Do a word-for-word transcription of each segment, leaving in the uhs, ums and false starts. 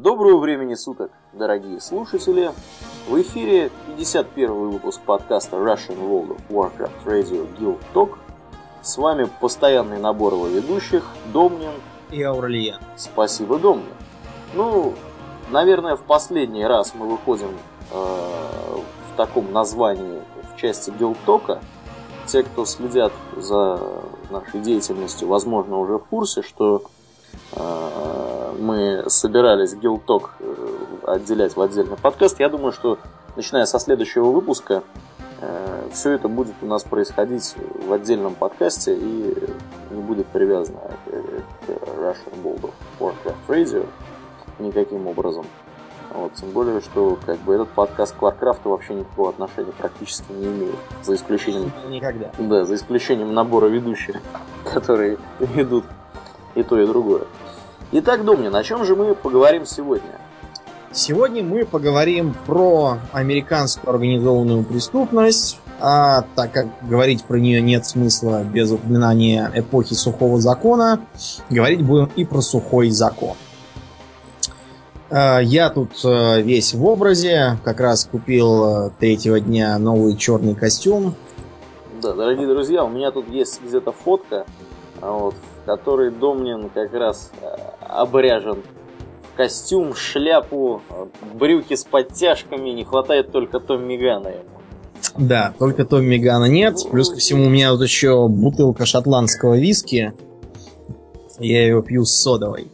Доброго времени суток, дорогие слушатели! В эфире пятьдесят первый выпуск подкаста Russian World of Warcraft Radio Guild Talk. С вами постоянный набор его ведущих Домнин и Аурлиен. Спасибо, Домнин. Ну, наверное, в последний раз мы выходим э, в таком названии в части Guild Talk. Те, кто следят за нашей деятельностью, возможно, уже в курсе, что мы собирались Guild Talk отделять в отдельный подкаст. Я думаю, что начиная со следующего выпуска все это будет у нас происходить в отдельном подкасте и не будет привязано к Russian World of Warcraft Radio никаким образом. Вот, тем более, что как бы этот подкаст к Warcraft вообще никакого отношения практически не имеет. За исключением... Никогда. Да, за исключением набора ведущих, которые ведут и то, и другое. Итак, Домнин, о чем же мы поговорим сегодня? Сегодня мы поговорим про американскую организованную преступность, а так как говорить про нее нет смысла без упоминания эпохи сухого закона, говорить будем и про сухой закон. Я тут весь в образе, как раз купил третьего дня новый черный костюм. Да, дорогие друзья, у меня тут есть где-то фотка, вот, который Домнин как раз обряжен в костюм, шляпу, брюки с подтяжками, не хватает только Томми Гана ему. Да, только Томми Гана нет, плюс ко всему у меня вот еще бутылка шотландского виски, я ее пью с содовой.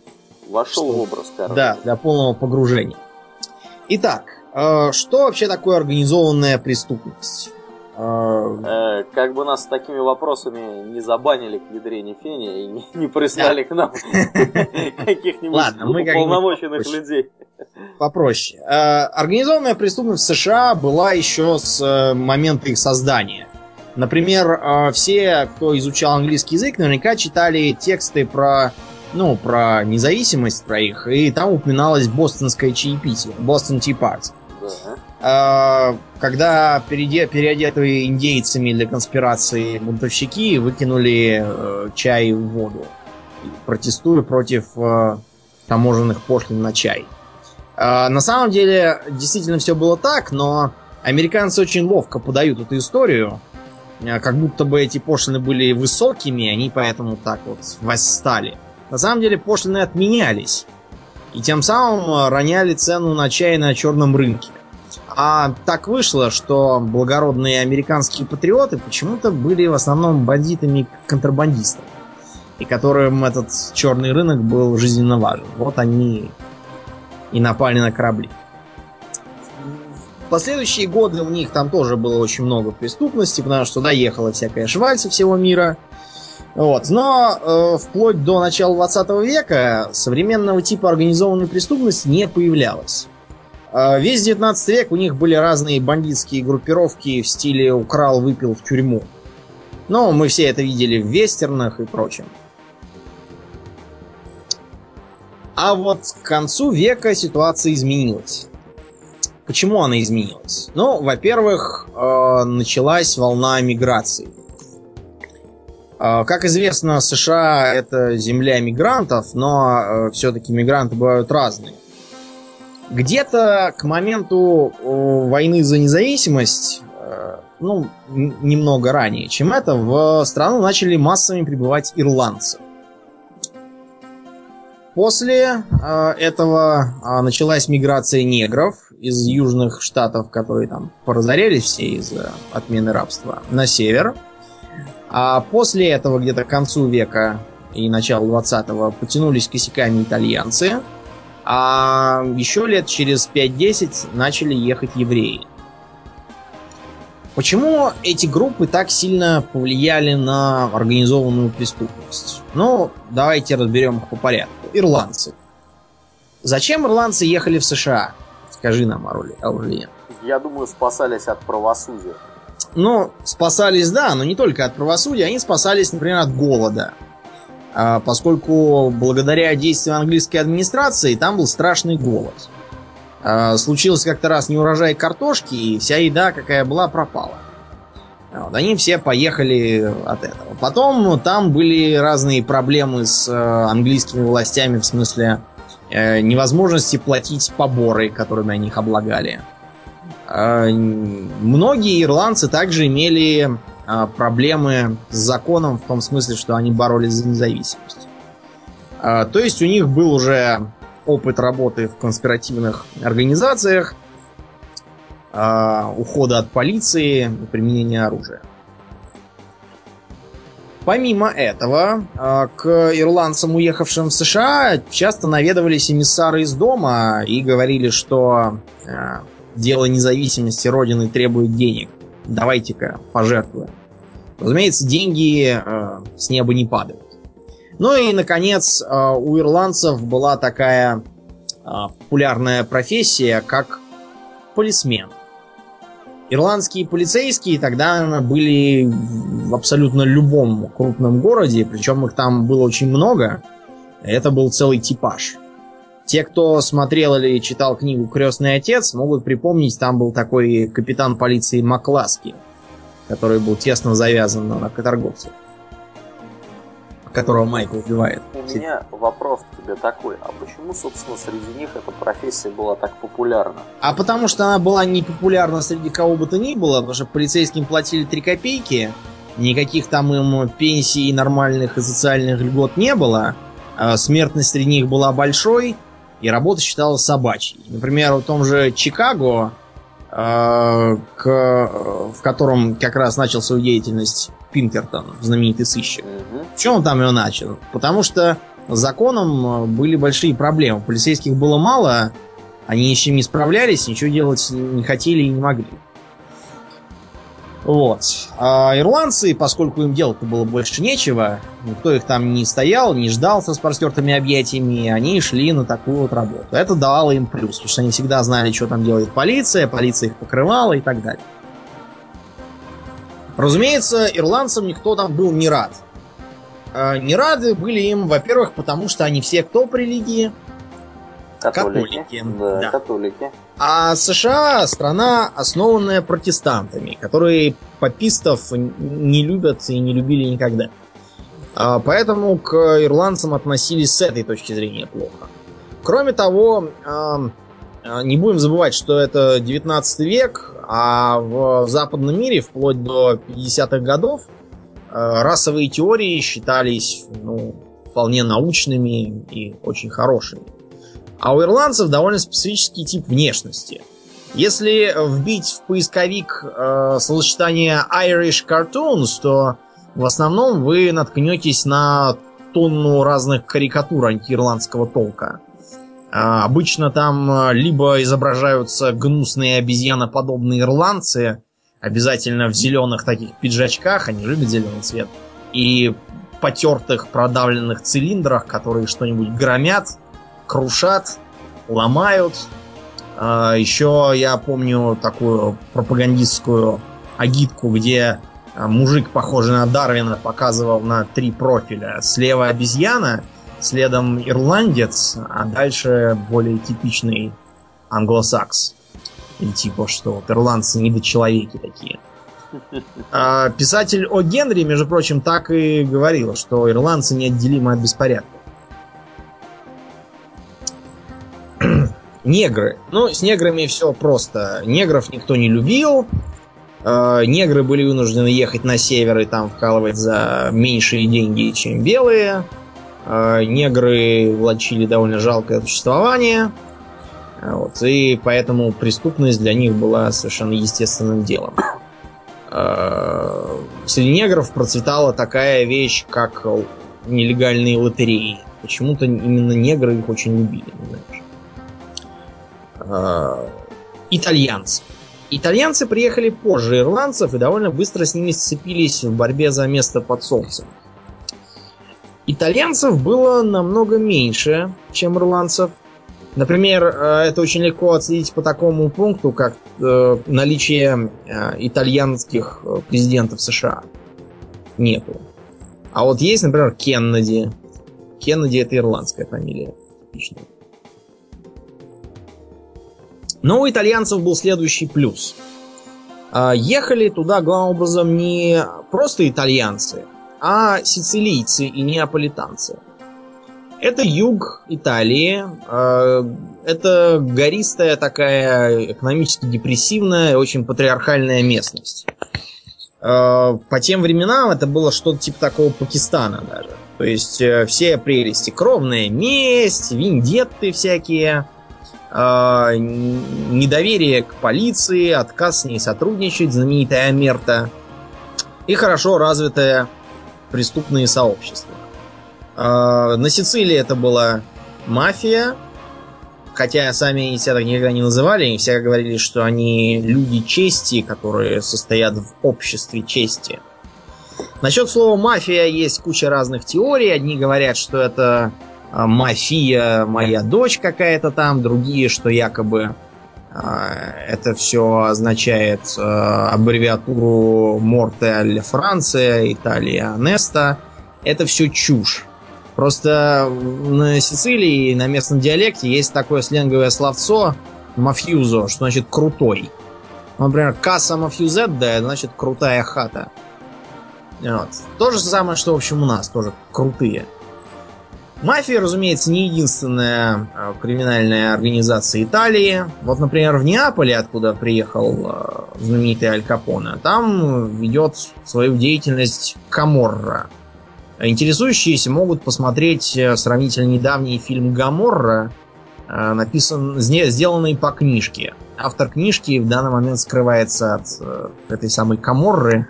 Вошел в образ, короче. Да, для полного погружения. Итак, что вообще такое организованная преступность? Как бы нас с такими вопросами не забанили к ядрене фене и не, не прислали к нам каких-нибудь уполномоченных людей. Попроще. Организованная преступность в США была еще с момента их создания. Например, все, кто изучал английский язык, наверняка читали тексты про, ну, про независимость, про их, и там упоминалось бостонское чаепитие, Boston Tea Party. Когда переодетые индейцами для конспирации бунтовщики выкинули э, чай в воду, протестуя против э, таможенных пошлин на чай. Э, на самом деле, действительно все было так, но американцы очень ловко подают эту историю, э, как будто бы эти пошлины были высокими, они поэтому так вот восстали. На самом деле пошлины отменялись, и тем самым роняли цену на чай на черном рынке. А так вышло, что благородные американские патриоты почему-то были в основном бандитами-контрабандистами, и которым этот черный рынок был жизненно важен. Вот они и напали на корабли. В последующие годы у них там тоже было очень много преступности, потому что сюда ехала всякая шваль со всего мира. Вот. Но э, вплоть до начала двадцатого века современного типа организованной преступности не появлялось. Весь девятнадцатый век у них были разные бандитские группировки в стиле «украл, выпил, в тюрьму». Но мы все это видели в вестернах и прочем. А вот к концу века ситуация изменилась. Почему она изменилась? Ну, во-первых, началась волна миграции. Как известно, США — это земля мигрантов, но все-таки мигранты бывают разные. Где-то к моменту войны за независимость, ну, немного ранее, чем это, в страну начали массами прибывать ирландцы. После этого началась миграция негров из южных штатов, которые там поразорялись все из-за отмены рабства, на север. А после этого, где-то к концу века и началу двадцатого, потянулись косяками итальянцы. А еще лет через пять-десять начали ехать евреи. Почему эти группы так сильно повлияли на организованную преступность? Ну, давайте разберем их по порядку. Ирландцы. Зачем ирландцы ехали в США? Скажи нам, Аурлиен. Я думаю, спасались от правосудия. Ну, спасались, да, но не только от правосудия. Они спасались, например, от голода. Поскольку благодаря действиям английской администрации там был страшный голод. Случился как-то раз неурожай картошки, и вся еда, какая была, пропала. Вот, они все поехали от этого. Потом там были разные проблемы с английскими властями в смысле э, невозможности платить поборы, которыми они их облагали. Э, многие ирландцы также имели э, проблемы с законом в том смысле, что они боролись за независимость. Э, то есть у них был уже опыт работы в конспиративных организациях, э, ухода от полиции, применения оружия. Помимо этого, к ирландцам, уехавшим в США, часто наведывались эмиссары из дома и говорили, что дело независимости Родины требует денег. Давайте-ка пожертвуем. Разумеется, деньги с неба не падают. Ну и, наконец, у ирландцев была такая популярная профессия, как полисмен. Ирландские полицейские тогда были в абсолютно любом крупном городе, причем их там было очень много. Это был целый типаж. Те, кто смотрел или читал книгу «Крестный отец», могут припомнить, там был такой капитан полиции Макласки, который был тесно завязан на наркоторговцев, которого Майкл убивает. У меня вопрос к тебе такой. А почему, собственно, среди них эта профессия была так популярна? А потому что она была не популярна среди кого бы то ни было, потому что полицейским платили три копейки, никаких там им пенсий, нормальных и социальных льгот не было, смертность среди них была большой, и работа считалась собачьей. Например, в том же Чикаго, в котором как раз начал свою деятельность Пинкертон, знаменитый сыщик. Mm-hmm. Почему он там ее начал? Потому что законом были большие проблемы. Полицейских было мало, они еще не справлялись, ничего делать не хотели и не могли. Вот. А ирландцы, поскольку им делать-то было больше нечего, никто их там не стоял, не ждал со распростертыми объятиями, они шли на такую вот работу. Это давало им плюс, потому что они всегда знали, что там делает полиция, полиция их покрывала и так далее. Разумеется, ирландцам никто там был не рад. Не рады были им, во-первых, потому что они все кто при религии? Католики. Католики. Да, да. Католики. А США — страна, основанная протестантами, которые папистов не любят и не любили никогда. Поэтому к ирландцам относились с этой точки зрения плохо. Кроме того, не будем забывать, что это девятнадцатый век, а в западном мире вплоть до пятидесятых годов расовые теории считались, ну, вполне научными и очень хорошими. А у ирландцев довольно специфический тип внешности. Если вбить в поисковик э, словосочетание Irish cartoons, то в основном вы наткнетесь на тонну разных карикатур антиирландского толка. Обычно там либо изображаются гнусные обезьяноподобные ирландцы, обязательно в зеленых таких пиджачках, они любят зеленый цвет, и потертых продавленных цилиндрах, которые что-нибудь громят, крушат, ломают. Еще я помню такую пропагандистскую агитку, где мужик, похожий на Дарвина, показывал на три профиля. Слева обезьяна, следом ирландец, а дальше более типичный англосакс. И типа, что вот ирландцы недочеловеки такие. А писатель О. Генри, между прочим, так и говорил, что ирландцы неотделимы от беспорядка. Негры. Ну, с неграми все просто. Негров никто не любил. Э, негры были вынуждены ехать на север и там вкалывать за меньшие деньги, чем белые. Негры влачили довольно жалкое существование, вот, и поэтому преступность для них была совершенно естественным делом. Среди негров процветала такая вещь, как нелегальные лотереи. Почему-то именно негры их очень любили, знаешь. Итальянцы. Итальянцы приехали позже ирландцев и довольно быстро с ними сцепились в борьбе за место под солнцем. Итальянцев было намного меньше, чем ирландцев. Например, это очень легко отследить по такому пункту, как наличие итальянских президентов США. Нету. А вот есть, например, Кеннеди. Кеннеди — это ирландская фамилия. Типичная. Но у итальянцев был следующий плюс. Ехали туда, главным образом, не просто итальянцы, а сицилийцы и неаполитанцы. Это юг Италии. Это гористая такая, экономически депрессивная, очень патриархальная местность. По тем временам это было что-то типа такого Пакистана даже. То есть все прелести. Кровная месть, вендетты всякие, недоверие к полиции, отказ с ней сотрудничать, знаменитая Амерта, и хорошо развитые преступные сообщества. На Сицилии это была мафия, хотя сами себя так никогда не называли, и все говорили, что они люди чести, которые состоят в обществе чести. Насчет слова «мафия» есть куча разных теорий. Одни говорят, что это мафия, моя дочь какая-то там, другие, что якобы это все означает аббревиатуру «Мортель Франция», «Италия Неста». Это все чушь. Просто на Сицилии на местном диалекте есть такое сленговое словцо «мафьюзо», что значит «крутой». Например, «касса мафьюзедда» значит «крутая хата». Вот. То же самое, что, в общем, у нас тоже крутые. Мафия, разумеется, не единственная криминальная организация Италии. Вот, например, в Неаполе, откуда приехал знаменитый Аль Капоне, там ведет свою деятельность Каморра. Интересующиеся могут посмотреть сравнительно недавний фильм «Гаморра», написан, сделанный по книжке. Автор книжки в данный момент скрывается от этой самой Каморры,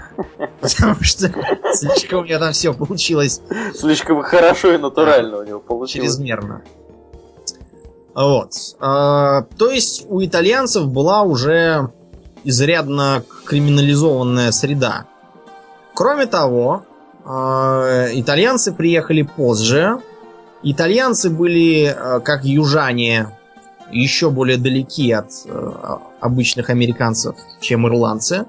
потому что слишком у него там все получилось. Слишком хорошо и натурально у него получилось. Чрезмерно. Вот. То есть у итальянцев была уже изрядно криминализованная среда. Кроме того, итальянцы приехали позже. Итальянцы были, как южане, еще более далеки от обычных американцев, чем ирландцы.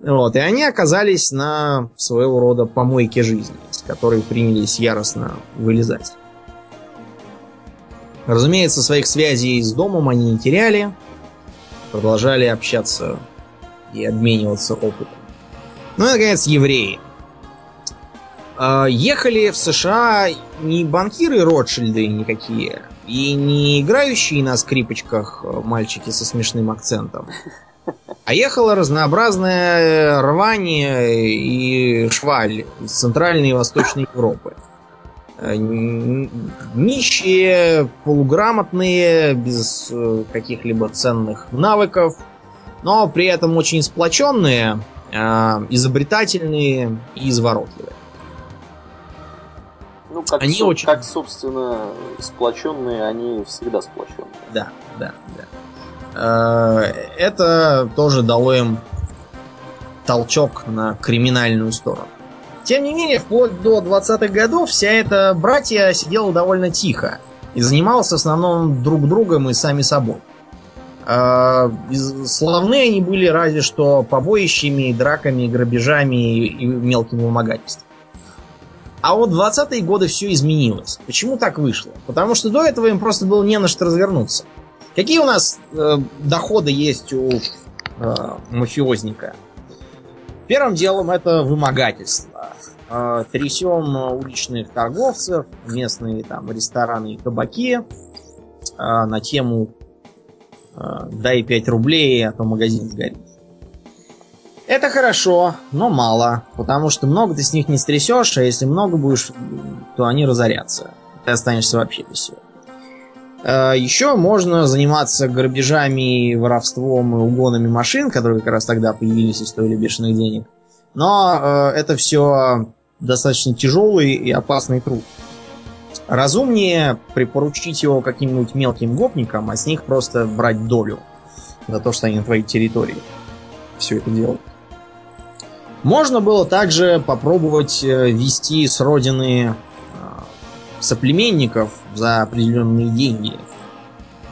Вот. И они оказались на своего рода помойке жизни, с которой принялись яростно вылезать. Разумеется, своих связей с домом они не теряли. Продолжали общаться и обмениваться опытом. Ну и, наконец, евреи. Ехали в США не банкиры Ротшильды никакие, и не играющие на скрипочках мальчики со смешным акцентом, а ехала разнообразная рвань и шваль из Центральной и Восточной Европы. Нищие, полуграмотные, без каких-либо ценных навыков, но при этом очень сплоченные, изобретательные и изворотливые. Ну, как, они су- очень... как, собственно, сплоченные, они всегда сплоченные. Да, да, да. Это тоже дало им толчок на криминальную сторону. Тем не менее, вплоть до двадцатых годов вся эта братья сидела довольно тихо и занималась в основном друг другом и сами собой. Славны они были разве что побоищами, драками, грабежами и мелким вымогательством. А вот в двадцатые годы все изменилось. Почему так вышло? Потому что до этого им просто было не на что развернуться. Какие у нас э, доходы есть у э, мафиозника? Первым делом это вымогательство. Э, трясем уличных торговцев, местные там рестораны и кабаки э, на тему э, «дай пять рублей, а то магазин сгорит». Это хорошо, но мало, потому что много ты с них не стрясешь, а если много будешь, то они разорятся. Ты останешься вообще без всего. Еще можно заниматься грабежами, воровством и угонами машин, которые как раз тогда появились и стоили бешеных денег. Но это все достаточно тяжелый и опасный труд. Разумнее припоручить его каким-нибудь мелким гопникам, а с них просто брать долю за то, что они на твоей территории все это делают. Можно было также попробовать вести с родины соплеменников за определенные деньги,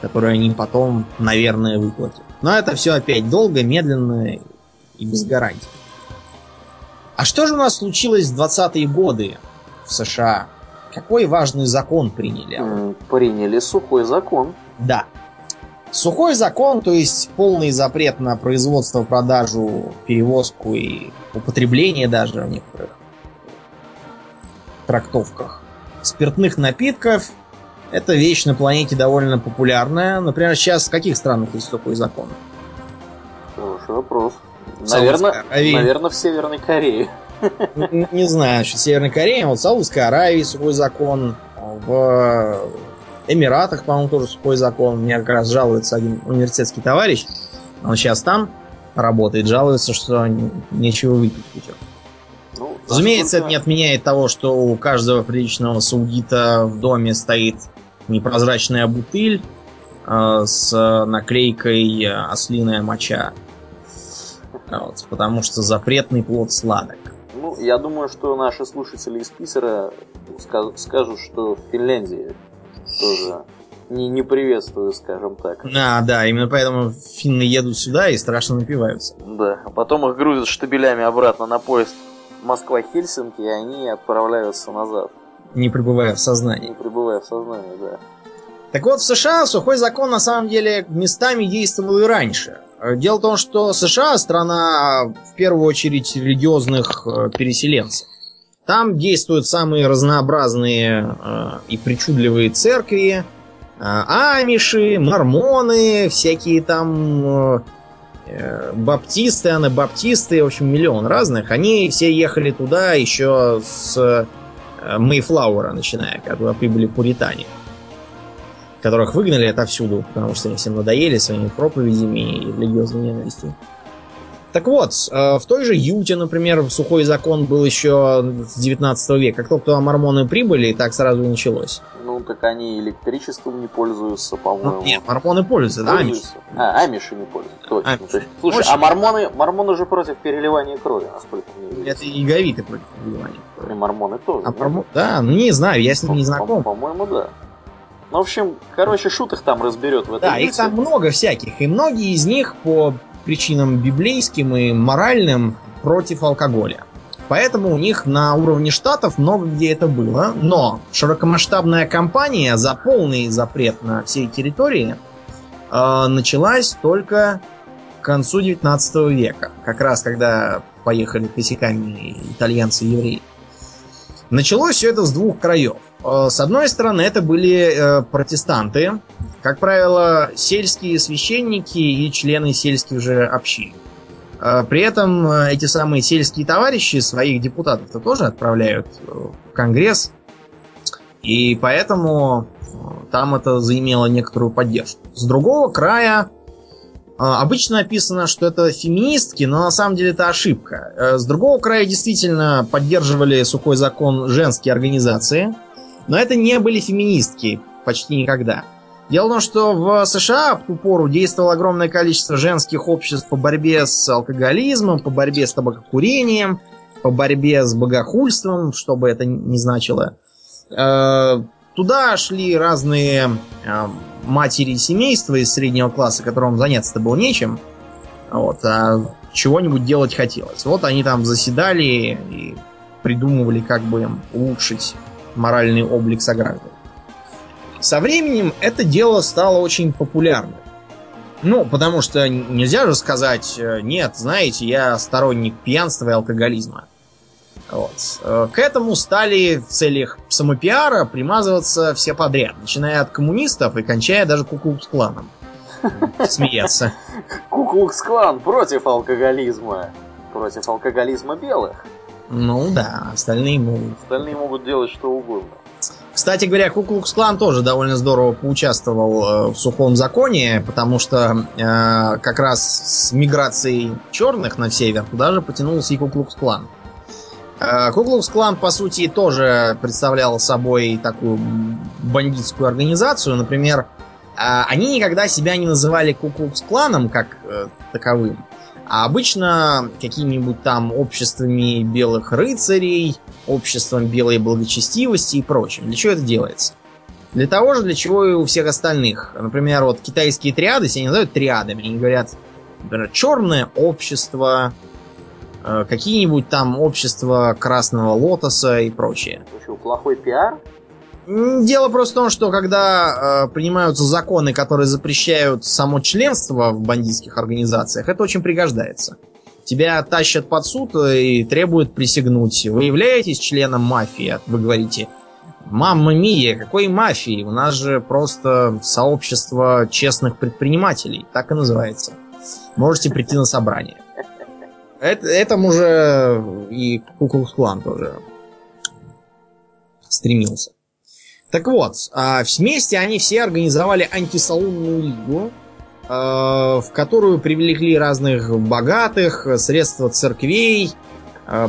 которые они потом, наверное, выплатят. Но это все опять долго, медленно и без гарантий. А что же у нас случилось в двадцатые годы в США? Какой важный закон приняли? Приняли сухой закон. Да. Сухой закон, то есть полный запрет на производство, продажу, перевозку и употребление даже в некоторых трактовках спиртных напитков. Это вещь на планете довольно популярная. Например, сейчас в каких странах есть такой закон? Хороший вопрос. Наверное, наверное, в Северной Корее. Не, не знаю, значит, в Северной Корее, вот в Саудовской Аравии свой закон, в Эмиратах, по-моему, тоже свой закон. Мне как раз жалуется один университетский товарищ, он сейчас там работает, жалуется, что нечего выпить. Ну, разумеется, это не отменяет того, что у каждого приличного саудита в доме стоит непрозрачная бутыль э, с наклейкой «Ослиная моча». Вот, потому что запретный плод сладок. Ну, я думаю, что наши слушатели из Писера скажут, что в Финляндии тоже не, не приветствую, скажем так. А, да, именно поэтому финны едут сюда и страшно напиваются. Да, а потом их грузят штабелями обратно на поезд Москва-Хельсинки, и они отправляются назад. Не пребывая в сознании. Не пребывая в сознании, да. Так вот, в США сухой закон на самом деле местами действовал и раньше. Дело в том, что США страна в первую очередь религиозных переселенцев. Там действуют самые разнообразные и причудливые церкви, амиши, мормоны, всякие там баптисты, анабаптисты, в общем, миллион разных. Они все ехали туда еще с Мейфлауэра, начиная, когда прибыли пуритане, которых выгнали отовсюду, потому что они всем надоели своими проповедями и религиозной ненавистью. Так вот, в той же Юте, например, сухой закон был еще с девятнадцатого века. Как только туда мормоны прибыли, так сразу и началось. Ну, так они электричеством не пользуются, по-моему. Ну, нет, мормоны пользуются, да, амиши. А, амиши не пользуются, точно. Амиши. Точно. Слушай, очень а мормоны, мормоны же против переливания крови, насколько мне известно. Это яговиты против переливания крови. И мормоны тоже. А мормоны? Да, ну не знаю, я с ним не знаком. По-моему, да. Ну, в общем, короче, шут их там разберет в этом. Да, лице. Их там много всяких, и многие из них по причинам библейским и моральным против алкоголя. Поэтому у них на уровне штатов много где это было, но широкомасштабная кампания за полный запрет на всей территории э, началась только к концу девятнадцатого века, как раз когда поехали косяками итальянцы и евреи. Началось все это с двух краев. С одной стороны, это были протестанты, как правило, сельские священники и члены сельских же общин. При этом эти самые сельские товарищи своих депутатов-то тоже отправляют в Конгресс, и поэтому там это заимело некоторую поддержку. С другого края обычно описано, что это феминистки, но на самом деле это ошибка. С другого края действительно поддерживали сухой закон женские организации, но это не были феминистки почти никогда. Дело в том, что в США в ту пору действовало огромное количество женских обществ по борьбе с алкоголизмом, по борьбе с табакокурением, по борьбе с богохульством, что бы это ни значило. Туда шли разные матери и семейства из среднего класса, которым заняться-то было нечем, вот, а чего-нибудь делать хотелось. Вот они там заседали и придумывали, как бы им улучшить моральный облик сограждан. Со временем это дело стало очень популярным. Ну, потому что нельзя же сказать: нет, знаете, я сторонник пьянства и алкоголизма. Вот. К этому стали в целях самопиара примазываться все подряд, начиная от коммунистов и кончая даже Ку-клукс-кланом. Смеяться. Ку-клукс-клан против алкоголизма. Против алкоголизма белых. Ну да, остальные могут. Остальные могут делать что угодно. Кстати говоря, Ку-клукс-клан тоже довольно здорово поучаствовал э, в сухом законе, потому что э, как раз с миграцией черных на север туда же потянулся и Ку-клукс-клан. Ку-клукс-клан, по сути, тоже представлял собой такую бандитскую организацию. Например, они никогда себя не называли Ку-клукс-кланом как таковым, а обычно какими-нибудь там обществами белых рыцарей, обществом белой благочестивости и прочим. Для чего это делается? Для того же, для чего и у всех остальных. Например, вот китайские триады себя не называют триадами. Они говорят, например, черное общество, какие-нибудь там общества Красного Лотоса и прочее. Что, плохой пиар? Дело просто в том, что когда э, принимаются законы, которые запрещают само членство в бандитских организациях, это очень пригождается. Тебя тащат под суд и требуют присягнуть. Вы являетесь членом мафии? Вы говорите: Мамма мия, какой мафии? У нас же просто сообщество честных предпринимателей. Так и называется. Можете прийти на собрание. Это, это уже и Ку-клукс-клан тоже стремился. Так вот, вместе они все организовали антисалонную лигу, в которую привлекли разных богатых, средства церквей,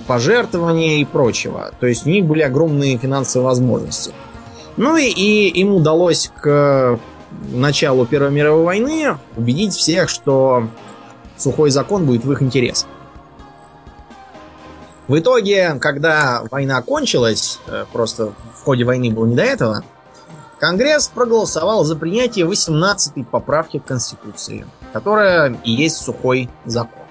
пожертвования и прочего. То есть у них были огромные финансовые возможности. Ну и, и им удалось к началу Первой мировой войны убедить всех, что сухой закон будет в их интересах. В итоге, когда война кончилась, просто в ходе войны было не до этого, Конгресс проголосовал за принятие восемнадцатой поправки к Конституции, которая и есть сухой закон.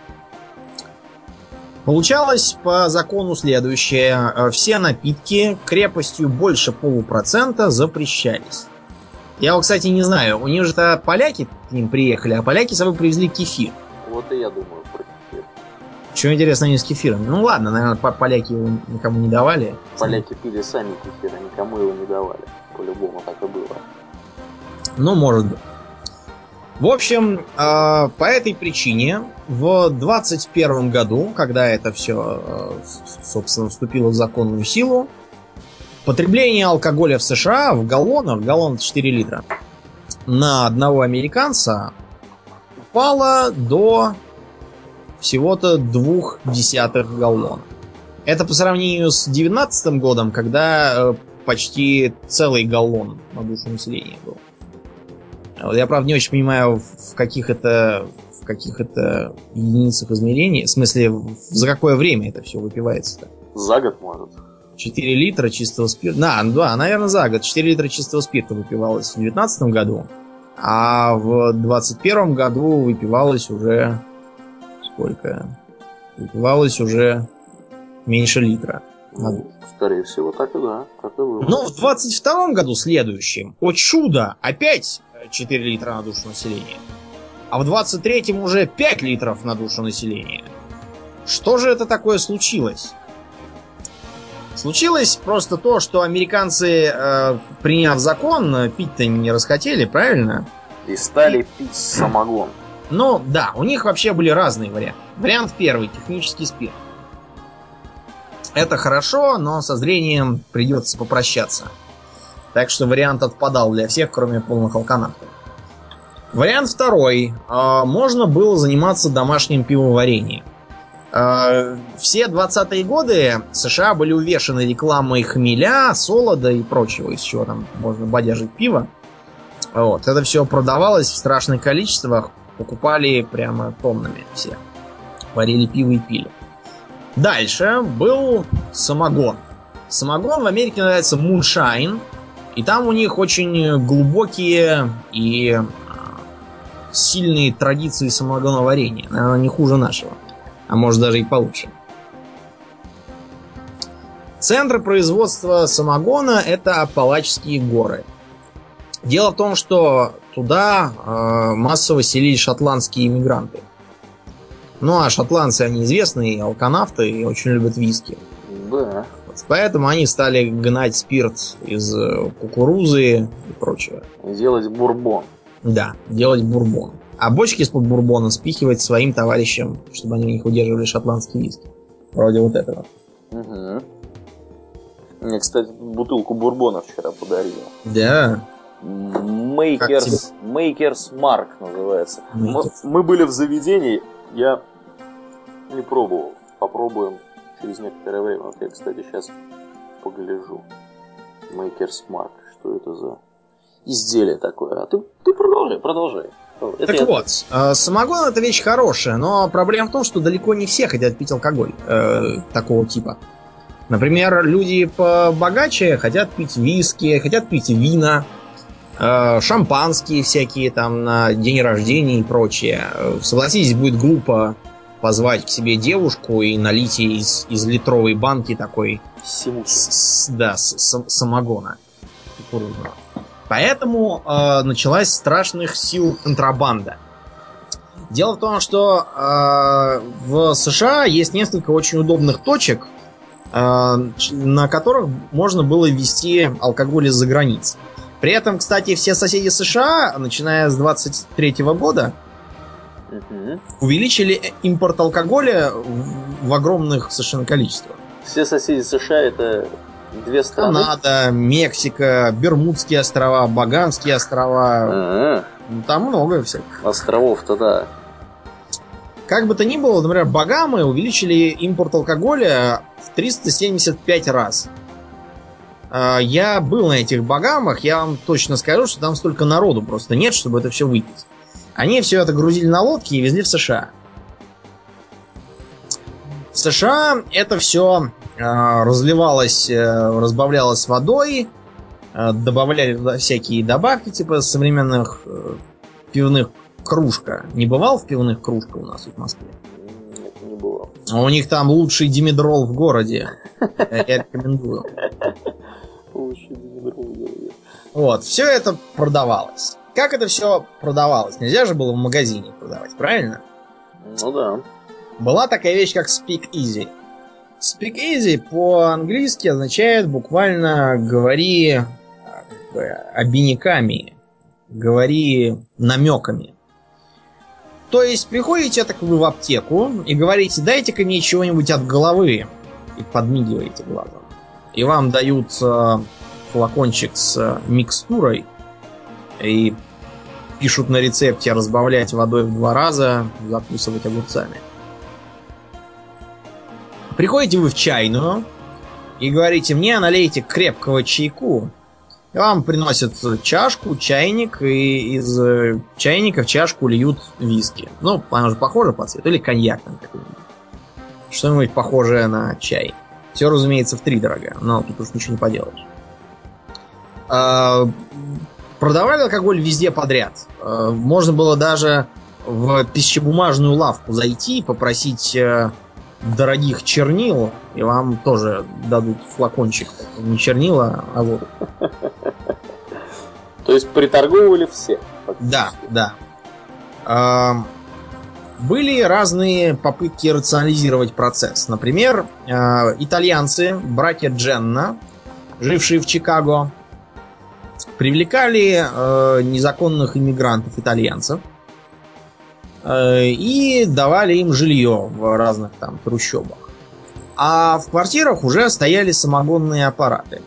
Получалось по закону следующее. Все напитки крепостью больше полупроцента запрещались. Я вот, кстати, не знаю, у них же-то поляки к ним приехали, а поляки с собой привезли кефир. Вот и я думаю про кефир. Чего интересно, они с кефиром? Ну ладно, наверное, поляки его никому не давали. Поляки пили сами кефир, а никому его не давали. По-любому так и было. Ну, может быть. В общем, э, по этой причине в двадцать первом году, когда это все, э, собственно, вступило в законную силу, потребление алкоголя в США в галлонах, галлон четыре литра, на одного американца упало до всего-то двух десятых галлона. Это по сравнению с девятнадцатым годом, когда э, почти целый галлон на душу населения был. Я, правда, не очень понимаю, в каких это в каких это единицах измерения. В смысле, за какое время это все выпивается-то? За год, может. четыре литра чистого спирта. Да, да, наверное, за год. четыре литра чистого спирта выпивалось в две тысячи девятнадцатом году. А в двадцать первом году выпивалось уже... Сколько? Выпивалось уже меньше литра. Ну, скорее всего, так и да. Так и было. Но в двадцать втором году следующем, о чудо, опять... четыре литра на душу населения. А в двадцать третьем уже пять литров на душу населения. Что же это такое случилось? Случилось просто то, что американцы, э, приняв закон, пить-то не расхотели, правильно? И стали пить самогон. Ну, да, у них вообще были разные варианты. Вариант первый, технический спирт. Это хорошо, но со зрением придется попрощаться. Так что вариант отпадал для всех, кроме полных алканавтов. Вариант второй. Можно было заниматься домашним пивоварением. Все двадцатые годы США были увешаны рекламой хмеля, солода и прочего, из чего там можно бодяжить пиво. Вот. Это все продавалось в страшных количествах. Покупали прямо тоннами все. Варили пиво и пили. Дальше был самогон. Самогон в Америке называется «Муншайн». И там у них очень глубокие и сильные традиции самогоноварения. Наверное, не хуже нашего. А может, даже и получше. Центр производства самогона – это Апалачские горы. Дело в том, что туда э, массово селились шотландские иммигранты. Ну, а шотландцы, они известные, алканавты, и очень любят виски. Да. Поэтому они стали гнать спирт из кукурузы и прочего. Делать бурбон. Да, делать бурбон. А бочки из-под бурбона спихивать своим товарищам, чтобы они у них удерживали шотландский виск. Вроде вот этого. Угу. Мне, кстати, бутылку бурбона вчера подарили. Да. Maker's, Maker's Mark называется. Maker. Мы, мы были в заведении, я не пробовал. Попробуем. Через некоторое время. Вот я, кстати, сейчас погляжу. Maker's Mark. Что это за изделие такое? А ты, ты продолжай, продолжай. Это так я... вот, э, самогон это вещь хорошая, но проблема в том, что далеко не все хотят пить алкоголь э, такого типа. Например, люди побогаче хотят пить виски, хотят пить вина, э, шампанские всякие там на день рождения и прочее. Согласитесь, будет глупо позвать к себе девушку и налить ей из, из литровой банки такой с, да, с, с, самогона. Поэтому э, началась страшных сил контрабанда. Дело в том, что э, в США есть несколько очень удобных точек, э, на которых можно было ввести алкоголь из-за границы. При этом, кстати, все соседи США, начиная с двадцать третьего года, угу. увеличили импорт алкоголя в, в огромных совершенно количествах. Все соседи США это две страны? Канада, Мексика, Бермудские острова, Багамские острова. А-а-а. Там много всяких. Островов-то да. Как бы то ни было, например, Багамы увеличили импорт алкоголя в триста семьдесят пять раз. Я был на этих Багамах, я вам точно скажу, что там столько народу просто нет, чтобы это все выпить. Они все это грузили на лодки и везли в США. В США это все разливалось, разбавлялось водой, добавляли всякие добавки, типа современных пивных кружка. Не бывал в пивных кружках у нас тут в Москве? Нет, не бывал. У них там лучший димедрол в городе. Я рекомендую. Лучший димедрол в городе. Вот, все это продавалось. Как это все продавалось? Нельзя же было в магазине продавать, правильно? Ну да. Была такая вещь, как Speakeasy. Speakeasy по-английски означает буквально «говори как бы, обиняками», «говори намеками». То есть приходите так вы в аптеку и говорите, дайте-ка мне чего-нибудь от головы. И подмигиваете глазом. И вам дают э, флакончик с э, микстурой. И пишут на рецепте разбавлять водой в два раза, закусывать огурцами. Приходите вы в чайную и говорите, мне налейте крепкого чайку. И вам приносят чашку, чайник, и из чайника в чашку льют виски. Ну, она же похожа по цвету, или коньяк там какой-нибудь. Что-нибудь похожее на чай. Все, разумеется, втридорога, но тут уж ничего не поделаешь. А, продавали алкоголь везде подряд. А, можно было даже в пищебумажную лавку зайти, попросить дорогих чернил, и вам тоже дадут флакончик. Не чернила, а воду. То есть приторговывали все? Да, да. Были разные попытки рационализировать процесс. Например, итальянцы, братья Дженна, жившие в Чикаго, привлекали незаконных иммигрантов-итальянцев и давали им жилье в разных там трущобах. А в квартирах уже стояли самогонные аппараты.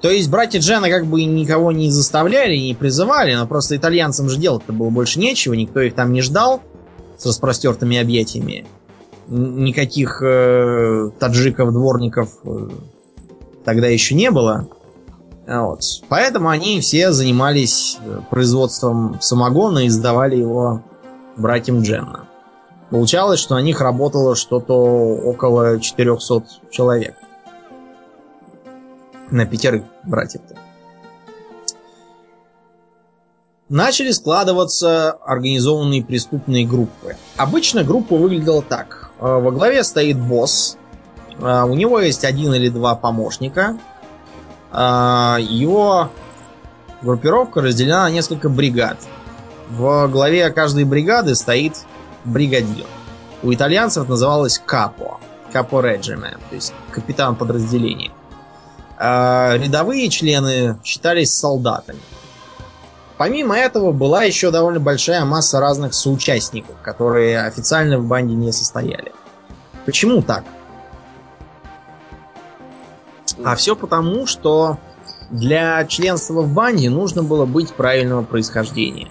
То есть братья Дженна как бы никого не заставляли, не призывали, но просто итальянцам же делать-то было больше нечего, никто их там не ждал с распростертыми объятиями. Никаких э, таджиков, дворников э, тогда еще не было. Вот. Поэтому они все занимались производством самогона и сдавали его братьям Дженна. Получалось, что на них работало что-то около четырёхсот человек. На пятерых братьев-то. Начали складываться организованные преступные группы. Обычно группа выглядела так. Во главе стоит босс. У него есть один или два помощника. Его группировка разделена на несколько бригад. Во главе каждой бригады стоит бригадир. У итальянцев называлось капо. Капо реджиме, то есть капитан подразделения. А рядовые члены считались солдатами. Помимо этого была еще довольно большая масса разных соучастников, которые официально в банде не состояли. Почему так? А все потому, что для членства в банде нужно было быть правильного происхождения.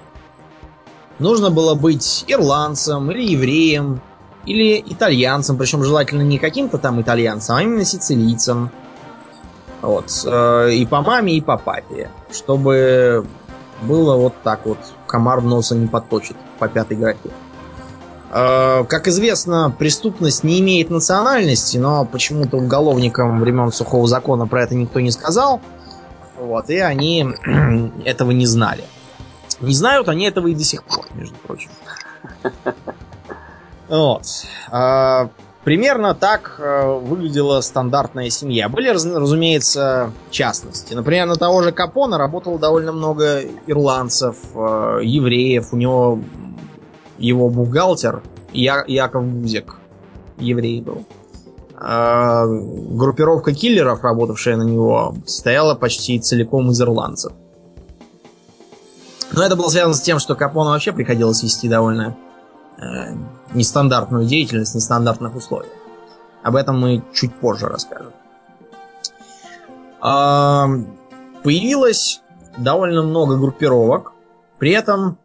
Нужно было быть ирландцем, или евреем, или итальянцем, причем желательно не каким-то там итальянцем, а именно сицилийцем. Вот. И по маме, и по папе. Чтобы было вот так вот. Комар носа не подточит по пятой графе. Как известно, преступность не имеет национальности, но почему-то уголовникам времен сухого закона про это никто не сказал. Вот. И они этого не знали. Не знают они этого и до сих пор, между прочим. Вот. Примерно так выглядела стандартная семья. Были, разумеется, частности. Например, на того же Капоне работало довольно много ирландцев, евреев. У него его бухгалтер, Я- Яков Гузик, еврей был. э, группировка киллеров, работавшая на него, состояла почти целиком из ирландцев. Но это было связано с тем, что Капоне вообще приходилось вести довольно э, нестандартную деятельность в нестандартных условиях. Об этом мы чуть позже расскажем. Э, появилось довольно много группировок. При этом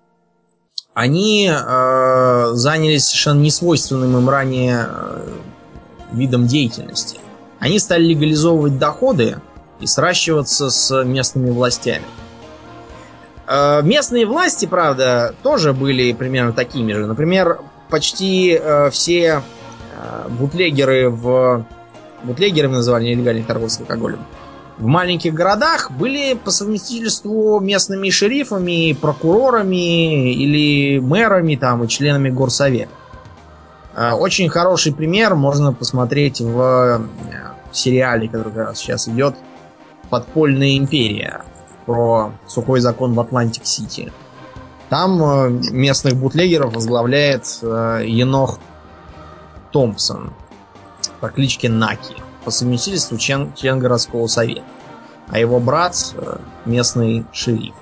они э, занялись совершенно несвойственным им ранее э, видом деятельности. Они стали легализовывать доходы и сращиваться с местными властями. Э, местные власти, правда, тоже были примерно такими же. Например, почти э, все э, бутлегеры в... Бутлегерами называли нелегальных торговцев алкоголем. В маленьких городах были по совместительству местными шерифами, прокурорами или мэрами там, и членами горсовета. Очень хороший пример можно посмотреть в сериале, который как раз сейчас идет, «Подпольная империя», про сухой закон в Атлантик-Сити. Там местных бутлегеров возглавляет Энох Томпсон по кличке Наки, по совместительству член, член городского совета, а его брат местный шериф.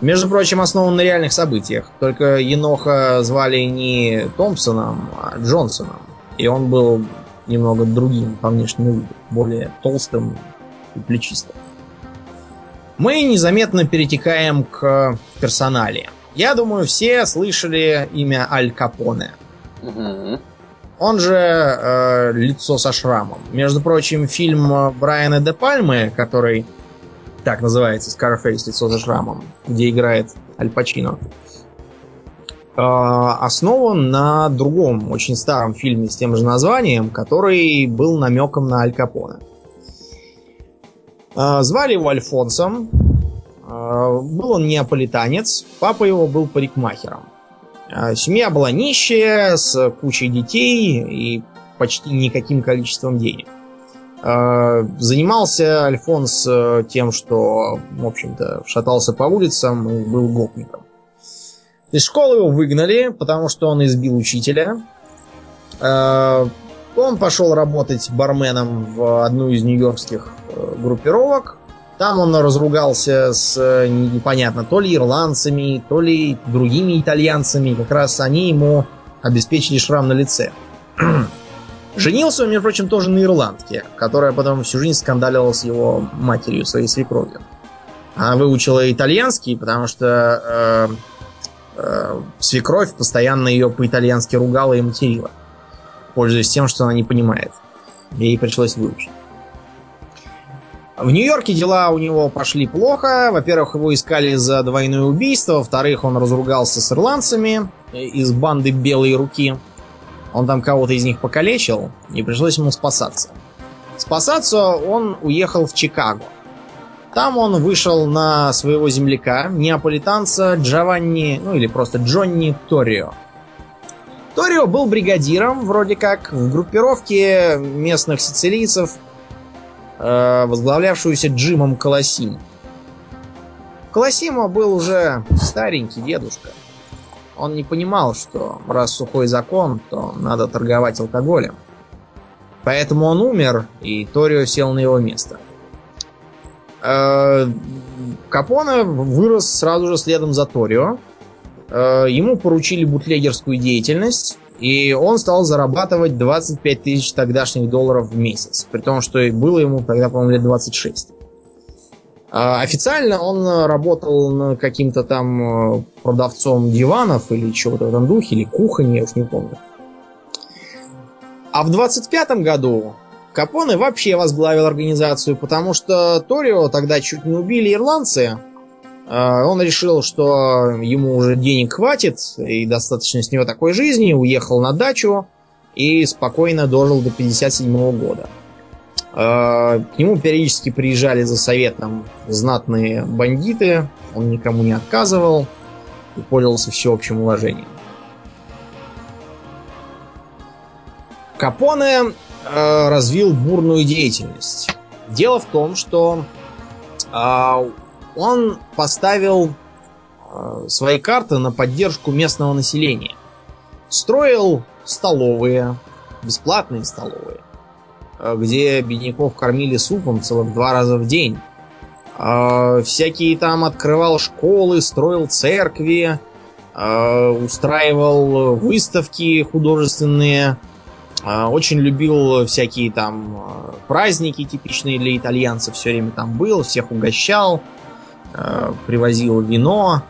Между прочим, основан на реальных событиях. Только Еноха звали не Томпсоном, а Джонсоном. И он был немного другим по внешнему виду, более толстым и плечистым. Мы незаметно перетекаем к персонале. Я думаю, все слышали имя Аль Капоне. Mm-hmm. Он же э, «Лицо со шрамом». Между прочим, фильм Брайана де Пальмы, который так называется, «Скарфейс. Лицо со шрамом», где играет Аль Пачино, э, основан на другом, очень старом фильме с тем же названием, который был намеком на Аль Капоне. Э, звали его Альфонсом. Э, был он неаполитанец. Папа его был парикмахером. Семья была нищая, с кучей детей и почти никаким количеством денег. Занимался Альфонс тем, что, в общем-то, шатался по улицам и был гопником. Из школы его выгнали, потому что он избил учителя. Он пошел работать барменом в одну из нью-йоркских группировок. Там он разругался с непонятно то ли ирландцами, то ли другими итальянцами. Как раз они ему обеспечили шрам на лице. Женился он, между прочим, тоже на ирландке, которая потом всю жизнь скандалила с его матерью, своей свекровью. Она выучила итальянский, потому что э, э, свекровь постоянно ее по-итальянски ругала и материла, пользуясь тем, что она не понимает. Ей пришлось выучить. В Нью-Йорке дела у него пошли плохо. Во-первых, его искали за двойное убийство. Во-вторых, он разругался с ирландцами из банды «Белой руки». Он там кого-то из них покалечил, и пришлось ему спасаться. Спасаться он уехал в Чикаго. Там он вышел на своего земляка, неаполитанца Джованни, ну или просто Джонни Торио. Торио был бригадиром, вроде как, в группировке местных сицилийцев, возглавлявшуюся Джимом Колосим. Колосимо был уже старенький дедушка. Он не понимал, что раз сухой закон, то надо торговать алкоголем. Поэтому он умер, и Торио сел на его место. Капоне вырос сразу же следом за Торио. Ему поручили бутлегерскую деятельность. И он стал зарабатывать двадцать пять тысяч тогдашних долларов в месяц. При том, что было ему тогда, по-моему, лет двадцать шесть. Официально он работал каким-то там продавцом диванов или чего-то в этом духе, или кухонью, я уж не помню. А в двадцать пятом году Капоне вообще возглавил организацию, потому что Торио тогда чуть не убили ирландцы. Он решил, что ему уже денег хватит, и достаточно с него такой жизни, уехал на дачу и спокойно дожил до пятьдесят седьмого года. К нему периодически приезжали за советом знатные бандиты, он никому не отказывал и пользовался всеобщим уважением. Капоне развил бурную деятельность. Дело в том, что он поставил э, свои карты на поддержку местного населения. Строил столовые, бесплатные столовые, где бедняков кормили супом целых два раза в день. Всякие там открывал школы, строил церкви, устраивал выставки художественные, очень любил всякие там праздники типичные для итальянцев, все время там был, всех угощал, привозил вино,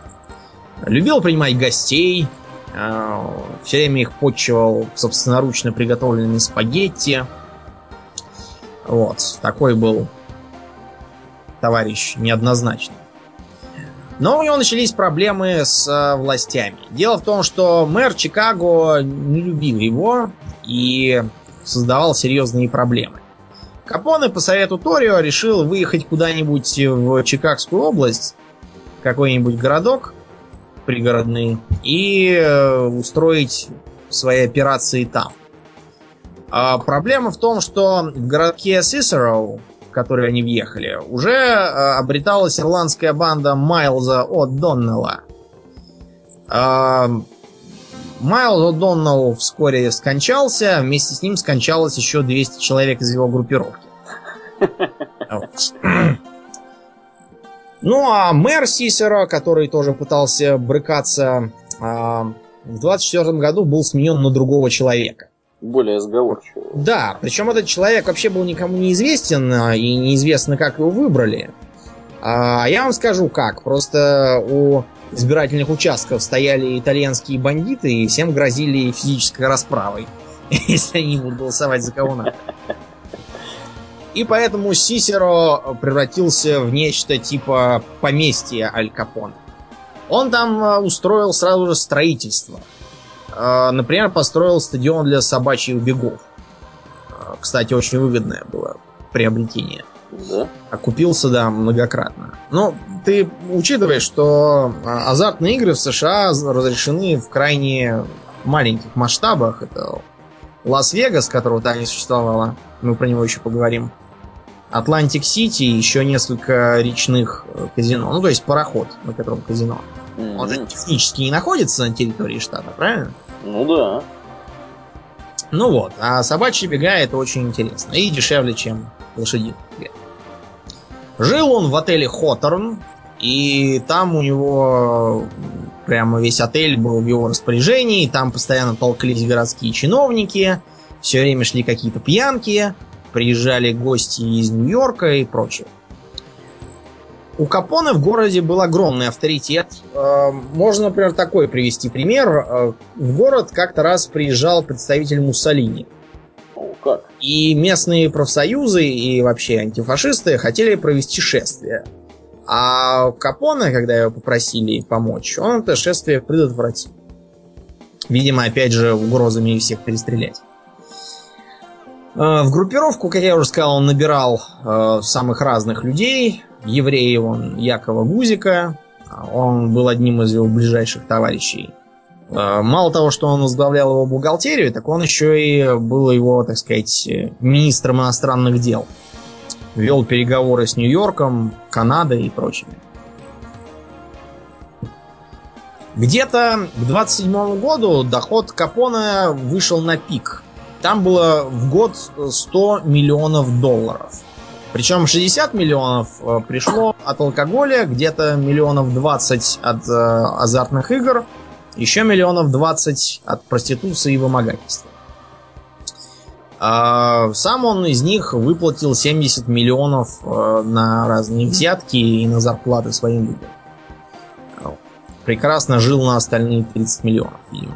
любил принимать гостей, все время их подчивал собственноручно приготовленными спагетти. Вот, такой был товарищ неоднозначный. Но у него начались проблемы с властями. Дело в том, что мэр Чикаго не любил его и создавал серьезные проблемы. Капоне по совету Торио решил выехать куда-нибудь в Чикагскую область, какой-нибудь городок пригородный, и устроить свои операции там. А проблема в том, что в городке Сисеро, в который они въехали, уже обреталась ирландская банда Майлза О'Доннелла. Майлз О'Доннелл вскоре скончался, вместе с ним скончалось еще двести человек из его группировки. Ну а мэр Сисеро, который тоже пытался брыкаться, в двадцать четвёртом году был сменен на другого человека. Более сговорчивого. Да, причем этот человек вообще был никому неизвестен, и неизвестно, как его выбрали. А я вам скажу как. Просто у избирательных участков стояли итальянские бандиты и всем грозили физической расправой, если они будут голосовать за кого надо. И поэтому Сисеро превратился в нечто типа поместья Аль Капоне. Он там устроил сразу же строительство. Например, построил стадион для собачьих бегов. Кстати, очень выгодное было приобретение. Да. Окупился, да, многократно. Но ты учитываешь, что азартные игры в США разрешены в крайне маленьких масштабах. Это Лас-Вегас, которого там не существовало. Мы про него еще поговорим. Атлантик-Сити и еще несколько речных казино. Ну, то есть пароход, на котором казино. Он же технически не находится на территории штата, правильно? Ну да. Ну вот, а собачьи бега это очень интересно. И дешевле, чем лошадиные бега. Жил он в отеле Хоторн, и там у него прямо весь отель был в его распоряжении, и там постоянно толклись городские чиновники, все время шли какие-то пьянки, приезжали гости из Нью-Йорка и прочее. У Капоне в городе был огромный авторитет. Можно, например, такой привести пример. В город как-то раз приезжал представитель Муссолини. О, как? И местные профсоюзы и вообще антифашисты хотели провести шествие. А Капоне, когда его попросили помочь, он это шествие предотвратил. Видимо, опять же, угрозами всех перестрелять. В группировку, как я уже сказал, он набирал самых разных людей. Еврея он Якова Гузика. Он был одним из его ближайших товарищей. Мало того, что он возглавлял его бухгалтерию, так он еще и был его, так сказать, министром иностранных дел. Вел переговоры с Нью-Йорком, Канадой и прочими. Где-то к двадцать седьмому году доход Капоне вышел на пик. Там было в год сто миллионов долларов. Причем шестьдесят миллионов пришло от алкоголя, где-то миллионов двадцать от э, азартных игр, еще миллионов двадцать от проституции и вымогательства. А сам он из них выплатил семьдесят миллионов э, на разные взятки и на зарплаты своим людям. Прекрасно жил на остальные тридцать миллионов, видимо.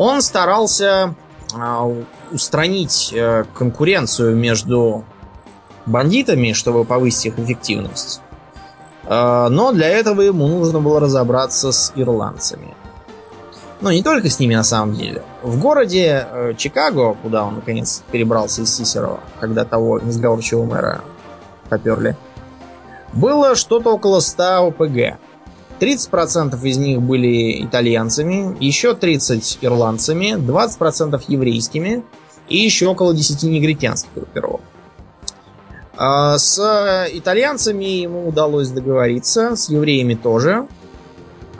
Он старался э, устранить э, конкуренцию между бандитами, чтобы повысить их эффективность. Э, но для этого ему нужно было разобраться с ирландцами. Но не только с ними, на самом деле. В городе э, Чикаго, куда он наконец перебрался из Сисеро, когда того несговорчивого мэра поперли, было что-то около ста о пэ гэ. тридцать процентов из них были итальянцами, еще тридцать процентов ирландцами, двадцать процентов еврейскими и еще около десяти негритянских группировок. С итальянцами ему удалось договориться, с евреями тоже.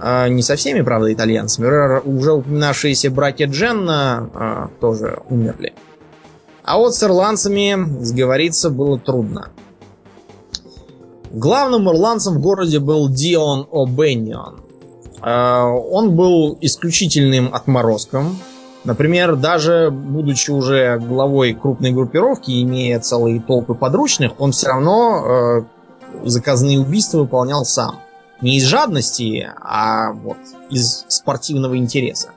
Не со всеми, правда, итальянцами. Уже упоминавшиеся братья Дженна тоже умерли. А вот с ирландцами сговориться было трудно. Главным ирландцем в городе был Дион О'Беннион. Он был исключительным отморозком. Например, даже будучи уже главой крупной группировки, имея целые толпы подручных, он все равно заказные убийства выполнял сам. Не из жадности, а вот из спортивного интереса.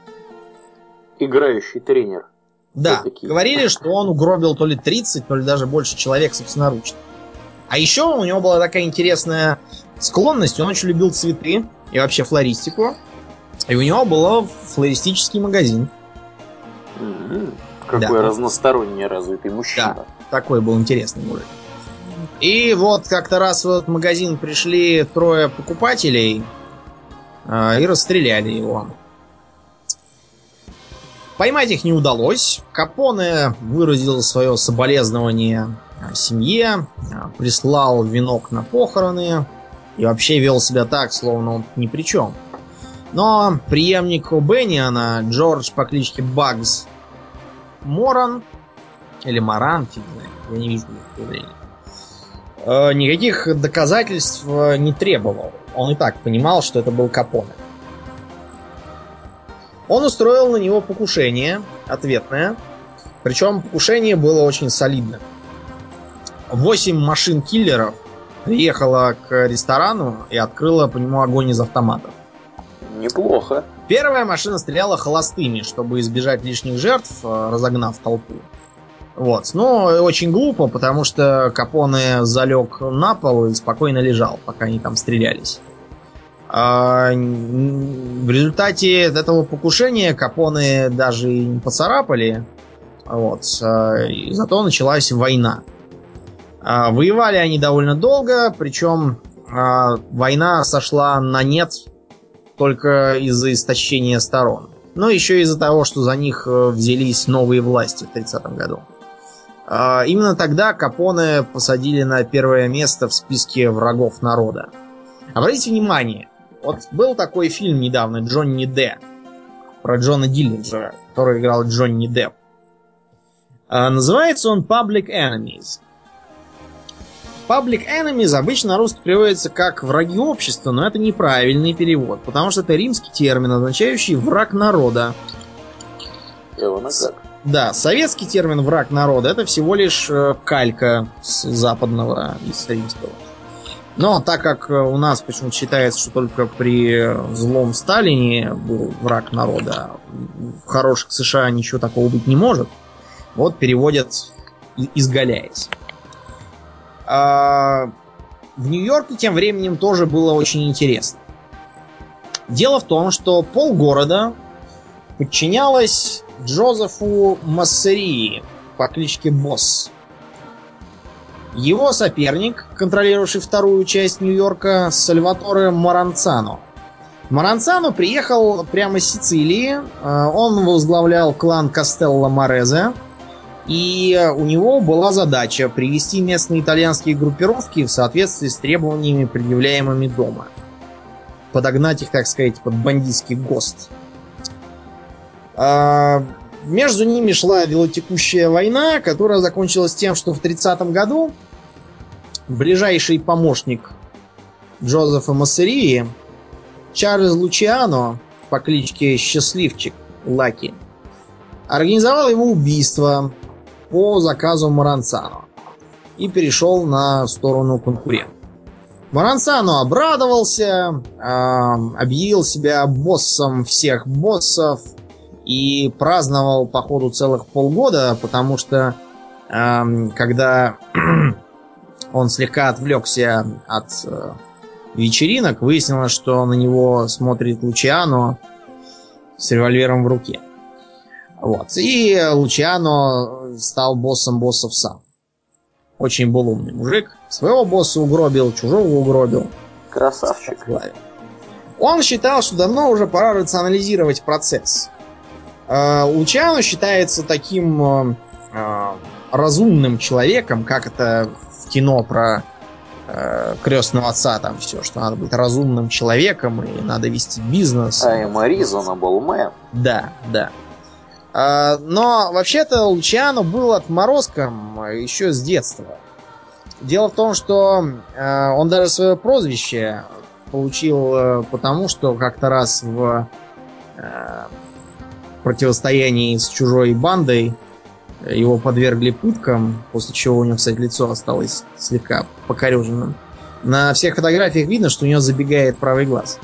Играющий тренер. Да, говорили, что он угробил то ли тридцать, то ли даже больше человек собственноручно. А еще у него была такая интересная склонность. Он очень любил цветы и вообще флористику. И у него был флористический магазин. Mm-hmm. Какой да. разносторонне развитый мужчина. Да, такой был интересный мужик. И вот как-то раз в этот магазин пришли трое покупателей э, и расстреляли его. Поймать их не удалось. Капоне выразил свое соболезнование семье, прислал венок на похороны и вообще вел себя так, словно он ни при чем. Но преемник О'Бенниона, Джордж по кличке Багс Моран, или Моран, я не вижу никакого времени, никаких доказательств не требовал. Он и так понимал, что это был Капоне. Он устроил на него покушение ответное. Причем покушение было очень солидным. Восемь машин киллеров приехало к ресторану и открыло по нему огонь из автоматов. Неплохо. Первая машина стреляла холостыми, чтобы избежать лишних жертв, разогнав толпу. Вот. Но очень глупо, потому что Капоне залег на пол и спокойно лежал, пока они там стрелялись. А в результате этого покушения Капоне даже и не поцарапали. Вот. И зато началась война. А воевали они довольно долго, причем а, война сошла на нет только из-за истощения сторон. Но еще из-за того, что за них взялись новые власти в тридцатом году. Именно тогда Капоне посадили на первое место в списке врагов народа. Обратите внимание, вот был такой фильм недавно, Джонни Депп, про Джона Диллинджера, который играл Джонни Депп. Называется он Public Enemies. Public Enemies обычно на русский переводится как враги общества, но это неправильный перевод, потому что это римский термин, означающий враг народа. Да, советский термин «враг народа» — это всего лишь калька с западного, из римского. Но так как у нас почему-то считается, что только при злом Сталине был враг народа, в хороших США ничего такого быть не может, вот переводят «изгаляясь». А в Нью-Йорке тем временем тоже было очень интересно. Дело в том, что полгорода подчинялось Джозефу Массерии по кличке Босс. Его соперник, контролировавший вторую часть Нью-Йорка, Сальваторе Маранцано. Маранцано приехал прямо из Сицилии. Он возглавлял клан Кастелло Морезе. И у него была задача привести местные итальянские группировки в соответствии с требованиями, предъявляемыми дома. Подогнать их, так сказать, под бандитский ГОСТ. Между ними шла велотекущая война, которая закончилась тем, что в тридцатом году ближайший помощник Джозефа Массерии, Чарльз Лучиано по кличке Счастливчик Лаки, организовал его убийство по заказу Маранцано и перешел на сторону конкурента. Маранцано обрадовался, объявил себя боссом всех боссов и праздновал по ходу целых полгода, потому что э, когда он слегка отвлекся от э, вечеринок, выяснилось, что на него смотрит Лучиано с револьвером в руке. Вот. И Лучиано стал боссом боссов сам. Очень был умный мужик. Своего босса угробил, чужого угробил. Красавчик. Он считал, что давно уже пора рационализировать процесс. Лучиано считается таким э, разумным человеком, как это в кино про э, Крестного отца там все, что надо быть разумным человеком и надо вести бизнес. А им reasonable man. Да, да. А, но вообще-то Лучиано был отморозком еще с детства. Дело в том, что э, он даже свое прозвище получил э, потому, что как-то раз в э, противостоянии с чужой бандой его подвергли пыткам, после чего у него, кстати, лицо осталось слегка покореженным. На всех фотографиях видно, что у него забегает правый глаз.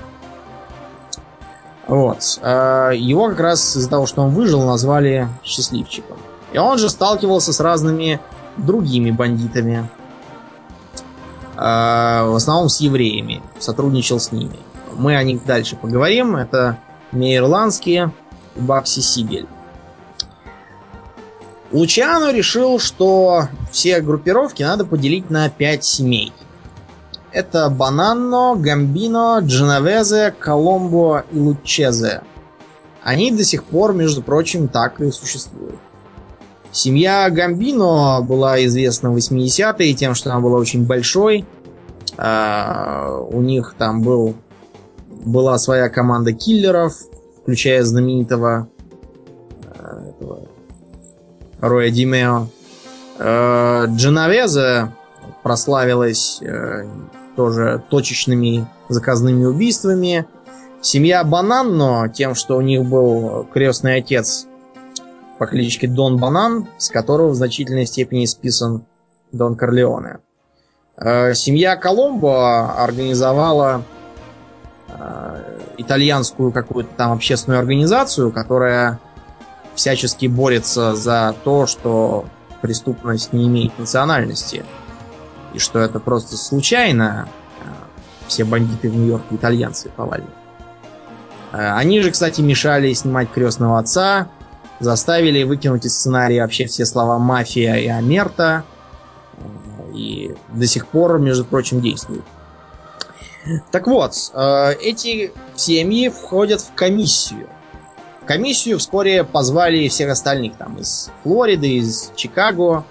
Вот. Его как раз из-за того, что он выжил, назвали счастливчиком. И он же сталкивался с разными другими бандитами. В основном с евреями. Сотрудничал с ними. Мы о них дальше поговорим. Это Мейер Ланский и Беньямин Сигель. Лучиано решил, что все группировки надо поделить на пять семей. Это Бананно, Гамбино, Дженовезе, Коломбо и Луччезе. Они до сих пор, между прочим, так и существуют. Семья Гамбино была известна в восьмидесятые тем, что она была очень большой. У них там был, была своя команда киллеров, включая знаменитого этого... Роя Димео. Дженовезе прославилась тоже точечными заказными убийствами. Семья Бананно тем, что у них был крестный отец по кличке Дон Банан, с которого в значительной степени списан Дон Корлеоне. Семья Коломбо организовала итальянскую какую-то там общественную организацию, которая всячески борется за то, что преступность не имеет национальности. И что это просто случайно. Все бандиты в Нью-Йорке итальянцы повали. Они же, кстати, мешали снимать «Крестного отца». Заставили выкинуть из сценария вообще все слова «мафия» и «Амерта». И до сих пор, между прочим, действуют. Так вот, эти семьи входят в комиссию. Комиссию вскоре позвали всех остальных, там, из Флориды, из Чикаго,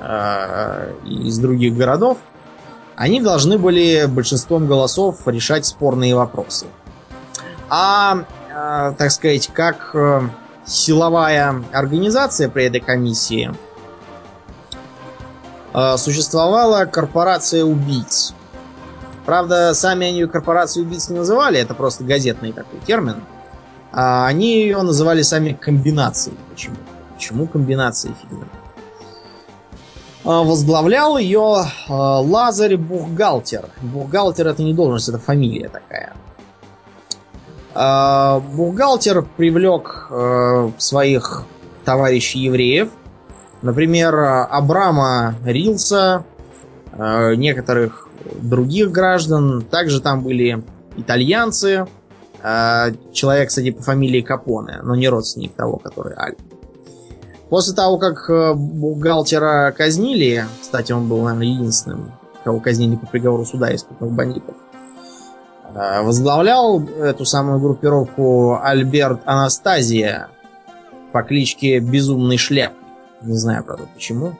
э- из других городов. Они должны были большинством голосов решать спорные вопросы. А, э- так сказать, как э- силовая организация при этой комиссии э- существовала корпорация убийц. Правда, сами они ее корпорацию убийц не называли, это просто газетный такой термин. А они ее называли сами комбинацией. Почему? Почему комбинацией? Возглавлял ее Лазарь Бухгалтер. Бухгалтер — это не должность, это фамилия такая. Бухгалтер привлек своих товарищей евреев. Например, Абрама Рилса, некоторых других граждан. Также там были итальянцы. Человек, кстати, по фамилии Капоне, но не родственник того, который Аль. После того, как бухгалтера казнили, кстати, он был, наверное, единственным, кого казнили по приговору суда искупных бандитов, возглавлял эту самую группировку Альберт Анастасия по кличке Безумный Шляп. Не знаю, правда, почему.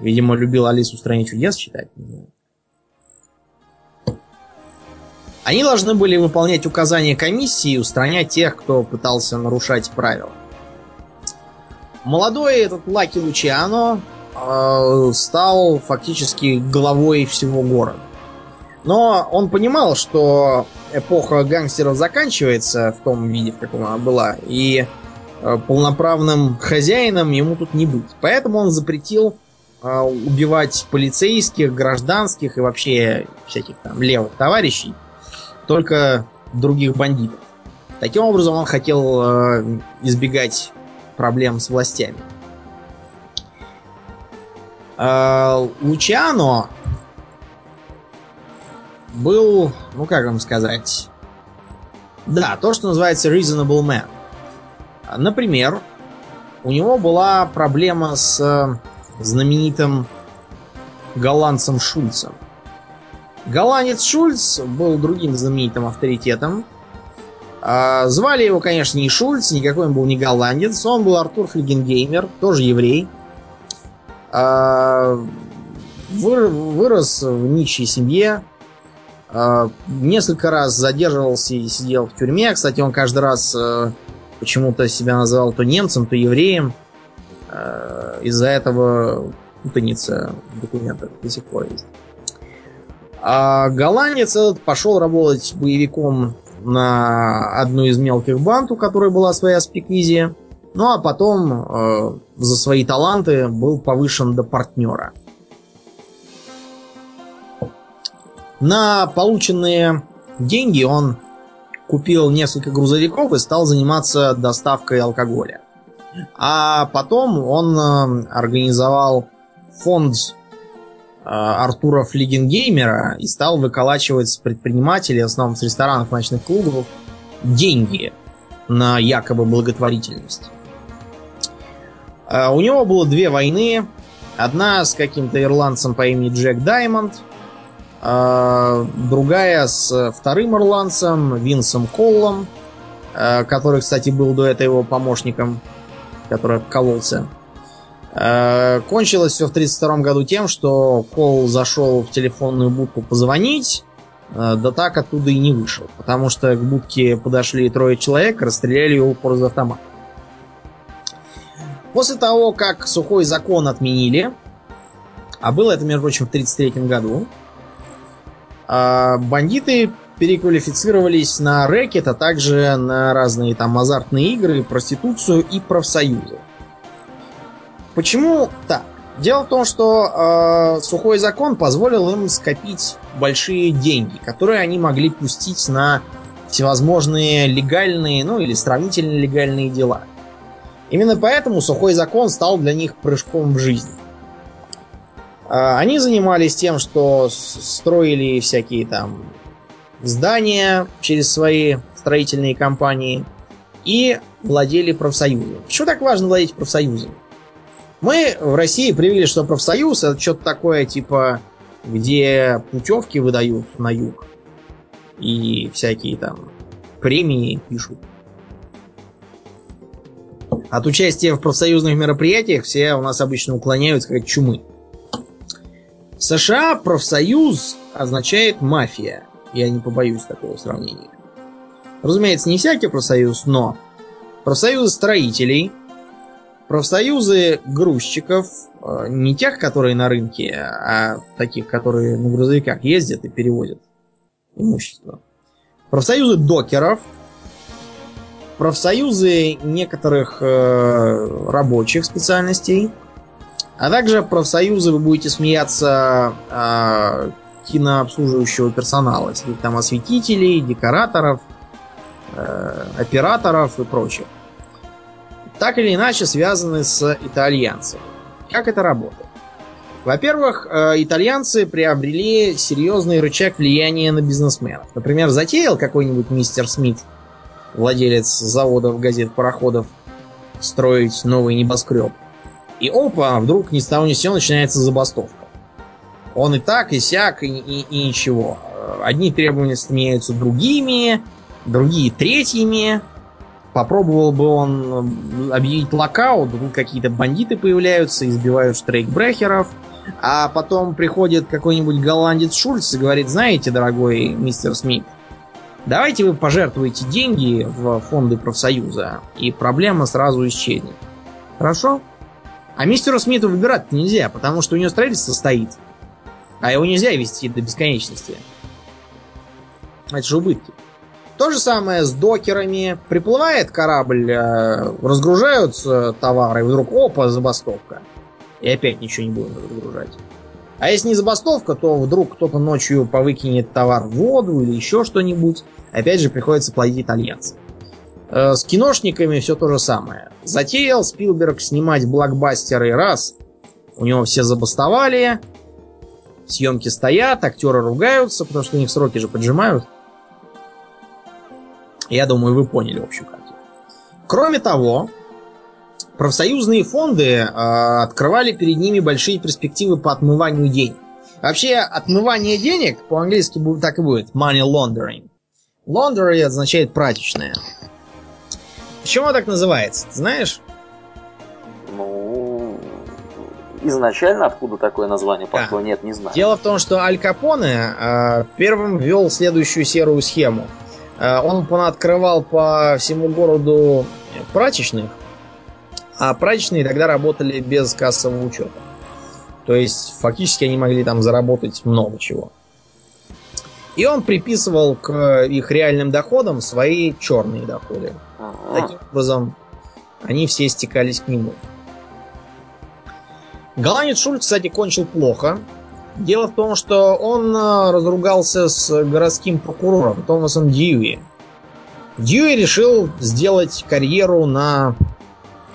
Видимо, любил Алису в стране чудес читать, не знаю. Они должны были выполнять указания комиссии и устранять тех, кто пытался нарушать правила. Молодой этот Лаки Лучиано э, стал фактически главой всего города. Но он понимал, что эпоха гангстеров заканчивается в том виде, в каком она была, и э, полноправным хозяином ему тут не быть. Поэтому он запретил э, убивать полицейских, гражданских и вообще всяких там левых товарищей. Только других бандитов. Таким образом, он хотел э, избегать проблем с властями. Э, Лучиано был, ну как вам сказать, да, то, что называется reasonable man. Например, у него была проблема с э, знаменитым голландцем Шульцем. Голландец Шульц был другим знаменитым авторитетом. Звали его, конечно, не Шульц, никакой он был не голландец. Он был Артур Флигенгеймер, тоже еврей. Вырос в нищей семье. Несколько раз задерживался и сидел в тюрьме. Кстати, он каждый раз почему-то себя называл то немцем, то евреем. Из-за этого путаница в документах до сих пор есть. А голландец этот пошел работать боевиком на одну из мелких банд, у которой была своя Speakeasy. Ну а потом за свои таланты был повышен до партнера. На полученные деньги он купил несколько грузовиков и стал заниматься доставкой алкоголя. А потом он организовал фонд Артура Флигенгеймера и стал выколачивать с предпринимателей, в основном с ресторанов, ночных клубов, деньги на якобы благотворительность. У него было две войны. Одна с каким-то ирландцем по имени Джек Даймонд, другая с вторым ирландцем Винсом Коллом, который, кстати, был до этого его помощником, который обкололся. Кончилось все в тридцать втором году тем, что Колл зашел в телефонную будку позвонить, да так оттуда и не вышел, потому что к будке подошли трое человек, расстреляли его упор из автомата. После того, как сухой закон отменили, а было это, между прочим, в тридцать третьем году, бандиты переквалифицировались на рэкет, а также на разные там азартные игры, проституцию и профсоюзы. Почему так? Дело в том, что э, сухой закон позволил им скопить большие деньги, которые они могли пустить на всевозможные легальные, ну или сравнительно легальные дела. Именно поэтому сухой закон стал для них прыжком в жизнь. Они занимались тем, что строили всякие там здания через свои строительные компании и владели профсоюзом. Почему так важно владеть профсоюзом? Мы в России привели, что профсоюз — это что-то такое, типа, где путевки выдают на юг и всякие там премии пишут. От участия в профсоюзных мероприятиях все у нас обычно уклоняются от чумы. В США профсоюз означает мафия. Я не побоюсь такого сравнения. Разумеется, не всякий профсоюз, но профсоюзы строителей, профсоюзы грузчиков, не тех, которые на рынке, а таких, которые на грузовиках ездят и перевозят имущество. Профсоюзы докеров, профсоюзы некоторых э, рабочих специальностей, а также профсоюзы, вы будете смеяться, э, кинообслуживающего персонала, если там осветителей, декораторов, э, операторов и прочих. Так или иначе связаны с итальянцами. Как это работает? Во-первых, э, итальянцы приобрели серьезный рычаг влияния на бизнесменов. Например, затеял какой-нибудь мистер Смит, владелец заводов, газет, пароходов, строить новый небоскреб. И опа, вдруг ни с того ни с сего начинается забастовка. Он и так, и сяк, и, и, и ничего. Одни требования сменяются другими, другие третьими. Попробовал бы он объявить локаут, тут какие-то бандиты появляются, избивают штрейкбрехеров. А потом приходит какой-нибудь голландец Шульц и говорит: знаете, дорогой мистер Смит, давайте вы пожертвуете деньги в фонды профсоюза, и проблема сразу исчезнет. Хорошо? А мистеру Смиту выбирать нельзя, потому что у него строительство стоит. А его нельзя вести до бесконечности. Это же убытки. То же самое с докерами. Приплывает корабль, разгружаются товары, и вдруг опа, забастовка. И опять ничего не будем разгружать. А если не забастовка, то вдруг кто-то ночью повыкинет товар в воду или еще что-нибудь. Опять же приходится платить итальянцам. С киношниками все то же самое. Затеял Спилберг снимать блокбастеры раз. У него все забастовали. Съемки стоят, актеры ругаются, потому что у них сроки же поджимают. Я думаю, вы поняли общую картину. Кроме того, профсоюзные фонды э, открывали перед ними большие перспективы по отмыванию денег. Вообще, отмывание денег по-английски так и будет. Money laundering. Laundering означает прачечная. Почему так называется, ты знаешь? Ну, изначально откуда такое название пошло, да. Нет, не знаю. Дело в том, что Аль Капоне э, первым ввел следующую серую схему. Э, он открывал по всему городу прачечных, а прачечные тогда работали без кассового учета. То есть фактически они могли там заработать много чего. И он приписывал к их реальным доходам свои черные доходы. А-а-а. Таким образом, они все стекались к нему. Голландец Шульц, кстати, кончил плохо. Дело в том, что он разругался с городским прокурором Томасом Дьюи. Дьюи решил сделать карьеру на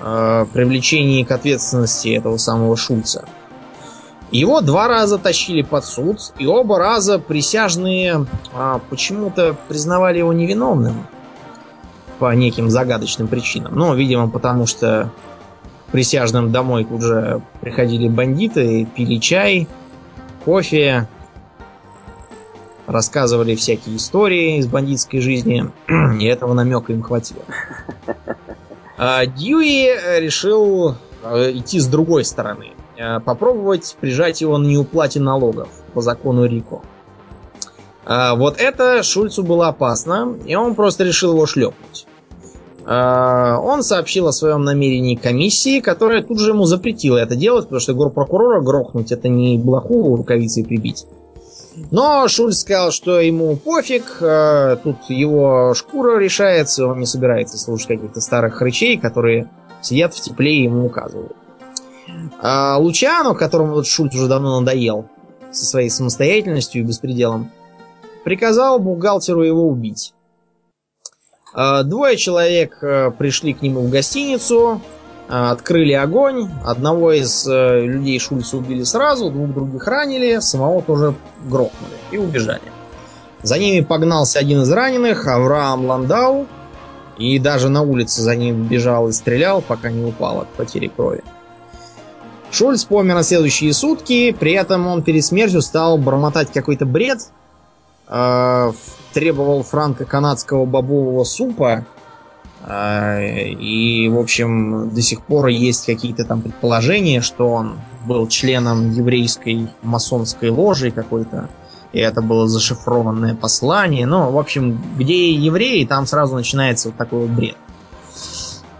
э, привлечении к ответственности этого самого Шульца. Его два раза тащили под суд, и оба раза присяжные а, почему-то признавали его невиновным по неким загадочным причинам. Ну, видимо, потому что присяжным домой тут же приходили бандиты, пили чай, кофе, рассказывали всякие истории из бандитской жизни, и этого намека им хватило. А Дьюи решил идти с другой стороны. Попробовать прижать его на неуплате налогов по закону Рико. Вот это Шульцу было опасно, и он просто решил его шлепнуть. Он сообщил о своем намерении комиссии, которая тут же ему запретила это делать, потому что горпрокурора грохнуть — это не блоху рукавицей прибить. Но Шульц сказал, что ему пофиг, тут его шкура решается, он не собирается слушать каких-то старых хрычей, которые сидят в тепле и ему указывают. А Лучиано, которому вот Шульц уже давно надоел со своей самостоятельностью и беспределом, приказал бухгалтеру его убить. Двое человек пришли к нему в гостиницу, открыли огонь. Одного из людей Шульца убили сразу, двух других ранили, самого тоже грохнули и убежали. За ними погнался один из раненых, Авраам Ландау, и даже на улице за ним бежал и стрелял, пока не упал от потери крови. Шульц помер на следующие сутки, при этом он перед смертью стал бормотать какой-то бред, э, требовал франко-канадского бобового супа, э, и, в общем, до сих пор есть какие-то там предположения, что он был членом еврейской масонской ложи какой-то, и это было зашифрованное послание. Ну, в общем, где евреи, там сразу начинается вот такой вот бред.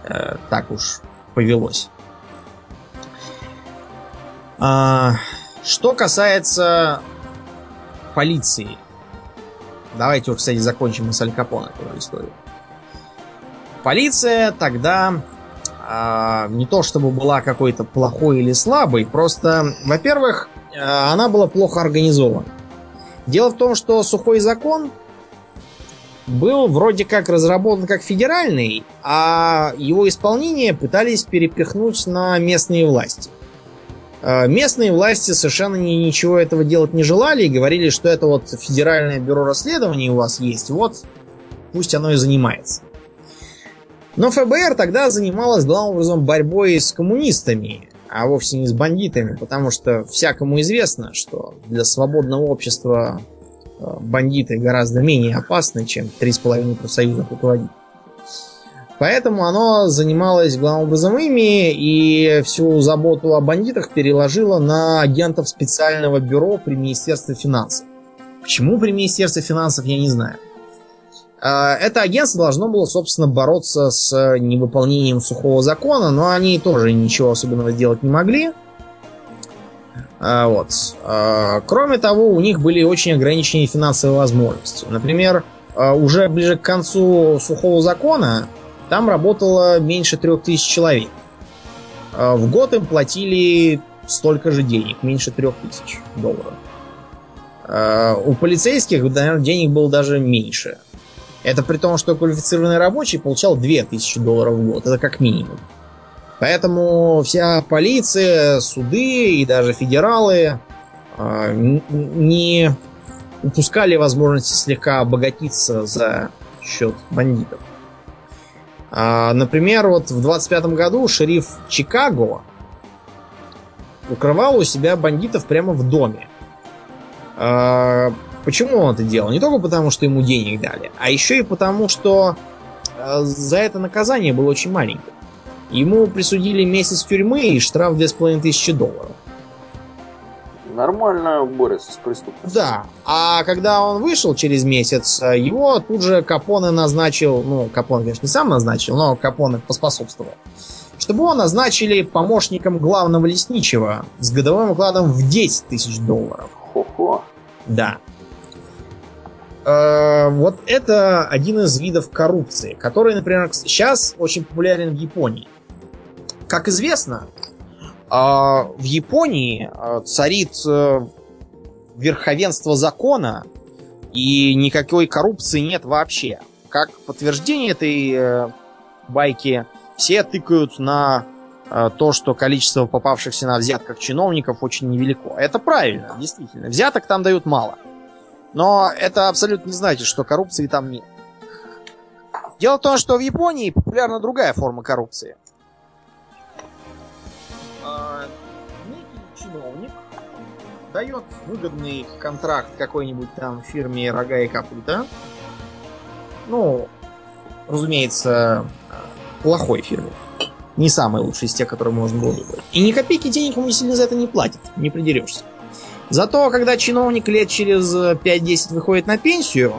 Э, так уж повелось. Что касается полиции. Давайте, кстати, закончим с Аль Капоне эту историю. Полиция тогда э, не то чтобы была какой-то плохой или слабой, просто, во-первых, э, она была плохо организована. Дело в том, что сухой закон был вроде как разработан как федеральный, а его исполнение пытались перепихнуть на местные власти. Местные власти совершенно ничего этого делать не желали и говорили, что это вот федеральное бюро расследований у вас есть, вот пусть оно и занимается. Но ФБР тогда занималось главным образом борьбой с коммунистами, а вовсе не с бандитами, потому что всякому известно, что для свободного общества бандиты гораздо менее опасны, чем три с половиной профсоюзных руководителей. Поэтому оно занималось главным образом ими и всю заботу о бандитах переложило на агентов специального бюро при Министерстве финансов. Почему при Министерстве финансов, я не знаю. Это агентство должно было, собственно, бороться с невыполнением сухого закона, но они тоже ничего особенного делать не могли. Вот. Кроме того, у них были очень ограниченные финансовые возможности. Например, уже ближе к концу сухого закона там работало меньше трех тысяч человек. В год им платили столько же денег, меньше трех тысяч долларов. У полицейских, наверное, денег было даже меньше. Это при том, что квалифицированный рабочий получал две тысячи долларов в год. Это как минимум. Поэтому вся полиция, суды и даже федералы не упускали возможности слегка обогатиться за счет бандитов. Например, вот в двадцать пятом году шериф Чикаго укрывал у себя бандитов прямо в доме. Почему он это делал? Не только потому, что ему денег дали, а еще и потому, что за это наказание было очень маленькое. Ему присудили месяц тюрьмы и штраф две тысячи пятьсот долларов. Нормально борется с преступностью. Да, а когда он вышел через месяц, его тут же Капоне назначил, ну, Капоне, конечно, не сам назначил, но Капоне поспособствовал, чтобы его назначили помощником главного лесничего с годовым окладом в десять тысяч долларов. Хо-хо. Да. Э-э- вот это один из видов коррупции, который, например, сейчас очень популярен в Японии. Как известно, в Японии царит верховенство закона, и никакой коррупции нет вообще. Как подтверждение этой байки, все тыкают на то, что количество попавшихся на взятках чиновников очень невелико. Это правильно, действительно. Взяток там дают мало. Но это абсолютно не значит, что коррупции там нет. Дело в том, что в Японии популярна другая форма коррупции. Некий чиновник дает выгодный контракт какой-нибудь там фирме «Рога и копыта». Ну, разумеется, плохой фирме. Не самый лучший из тех, которые можно было выбрать. И ни копейки денег ему сильно за это не платят. Не придерешься. Зато, когда чиновник лет через пять-десять выходит на пенсию,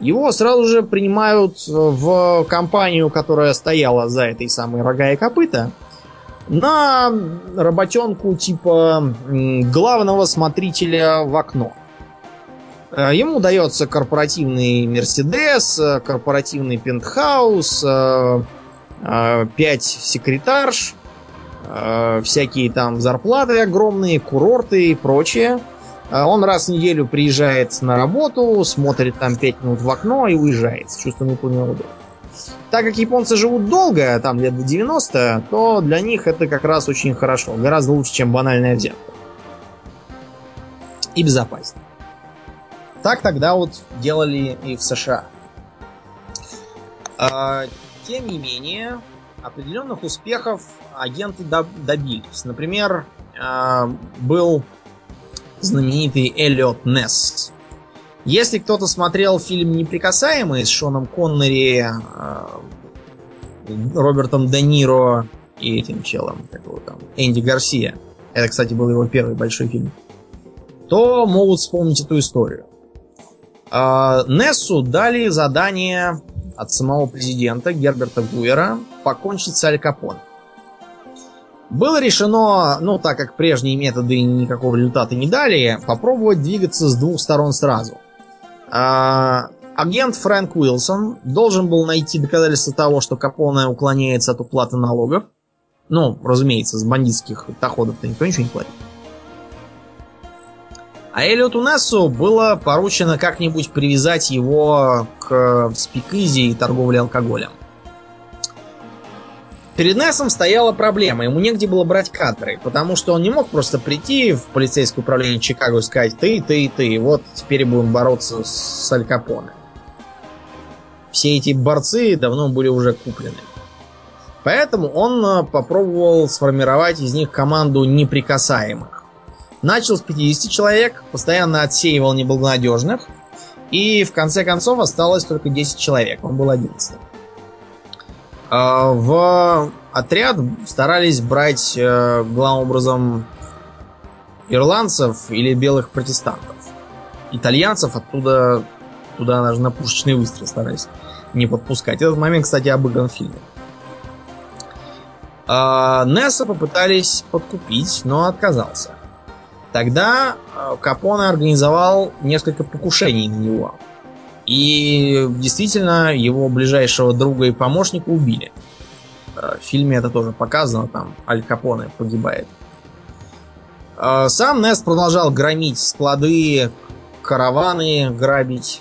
его сразу же принимают в компанию, которая стояла за этой самой «Рога и копыта», на работенку типа главного смотрителя в окно. Ему дается корпоративный Мерседес, корпоративный пентхаус, пять секретарш, всякие там зарплаты огромные, курорты и прочее. Он раз в неделю приезжает на работу, смотрит там пять минут в окно и уезжает с чувством выполненного долга. Так как японцы живут долго, там лет до девяноста, то для них это как раз очень хорошо. Гораздо лучше, чем банальная взятка. И безопасно. Так тогда вот делали и в США. А, тем не менее, определенных успехов агенты доб- добились. Например, а, был знаменитый Эллиот Несс. Если кто-то смотрел фильм «Неприкасаемые» с Шоном Коннери, Робертом Де Ниро и этим челом, как его там, Энди Гарсия, это, кстати, был его первый большой фильм, то могут вспомнить эту историю. Нессу дали задание от самого президента Герберта Гувера покончить с Аль Капоне. Было решено, ну, так как прежние методы никакого результата не дали, попробовать двигаться с двух сторон сразу. Агент Фрэнк Уилсон должен был найти доказательства того, что Капоне уклоняется от уплаты налогов. Ну, разумеется, с бандитских доходов-то никто ничего не платит. А Эллиоту Нессу было поручено как-нибудь привязать его к Speakeasy и торговле алкоголем. Перед Нессом стояла проблема, ему негде было брать кадры, потому что он не мог просто прийти в полицейское управление Чикаго и сказать: ты, ты, ты, вот теперь будем бороться с Аль Капоне. Все эти борцы давно были уже куплены. Поэтому он попробовал сформировать из них команду неприкасаемых. Начал с пятидесяти человек, постоянно отсеивал неблагонадежных, и в конце концов осталось только десять человек, он был одиннадцатым. В отряд старались брать главным образом ирландцев или белых протестантов. Итальянцев оттуда туда даже на пушечный выстрел старались не подпускать. Этот момент, кстати, обыгран в фильме. Несса попытались подкупить, но отказался. Тогда Капоне организовал несколько покушений на него. И действительно, его ближайшего друга и помощника убили. В фильме это тоже показано, там Аль Капоне погибает. Сам Несс продолжал громить склады, караваны грабить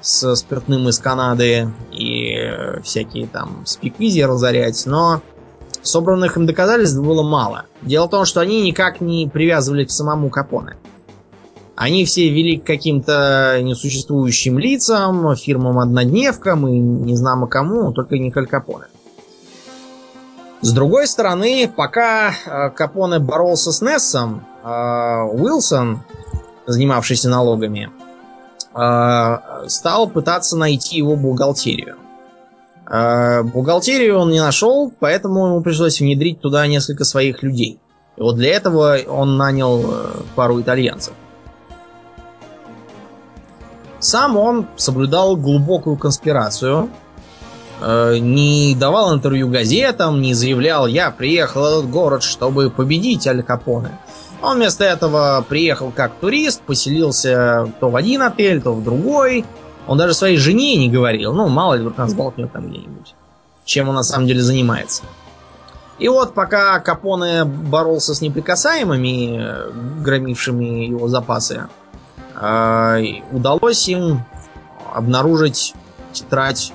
с спиртным из Канады и всякие там спеквизи разорять, но собранных им доказательств было мало. Дело в том, что они никак не привязывали к самому Капоне. Они все вели к каким-то несуществующим лицам, фирмам-однодневкам и не знамо кому, только не к Аль Капоне. С другой стороны, пока Капоне боролся с Нессом, Уилсон, занимавшийся налогами, стал пытаться найти его бухгалтерию. А бухгалтерию он не нашел, поэтому ему пришлось внедрить туда несколько своих людей. И вот для этого он нанял пару итальянцев. Сам он соблюдал глубокую конспирацию, не давал интервью газетам, не заявлял: «Я приехал в этот город, чтобы победить Аль Капоне». Он вместо этого приехал как турист, поселился то в один отель, то в другой. Он даже своей жене не говорил. Ну, мало ли, вдруг нас болтнет там где-нибудь. Чем он на самом деле занимается. И вот пока Капоне боролся с неприкасаемыми, громившими его запасы, удалось им обнаружить тетрадь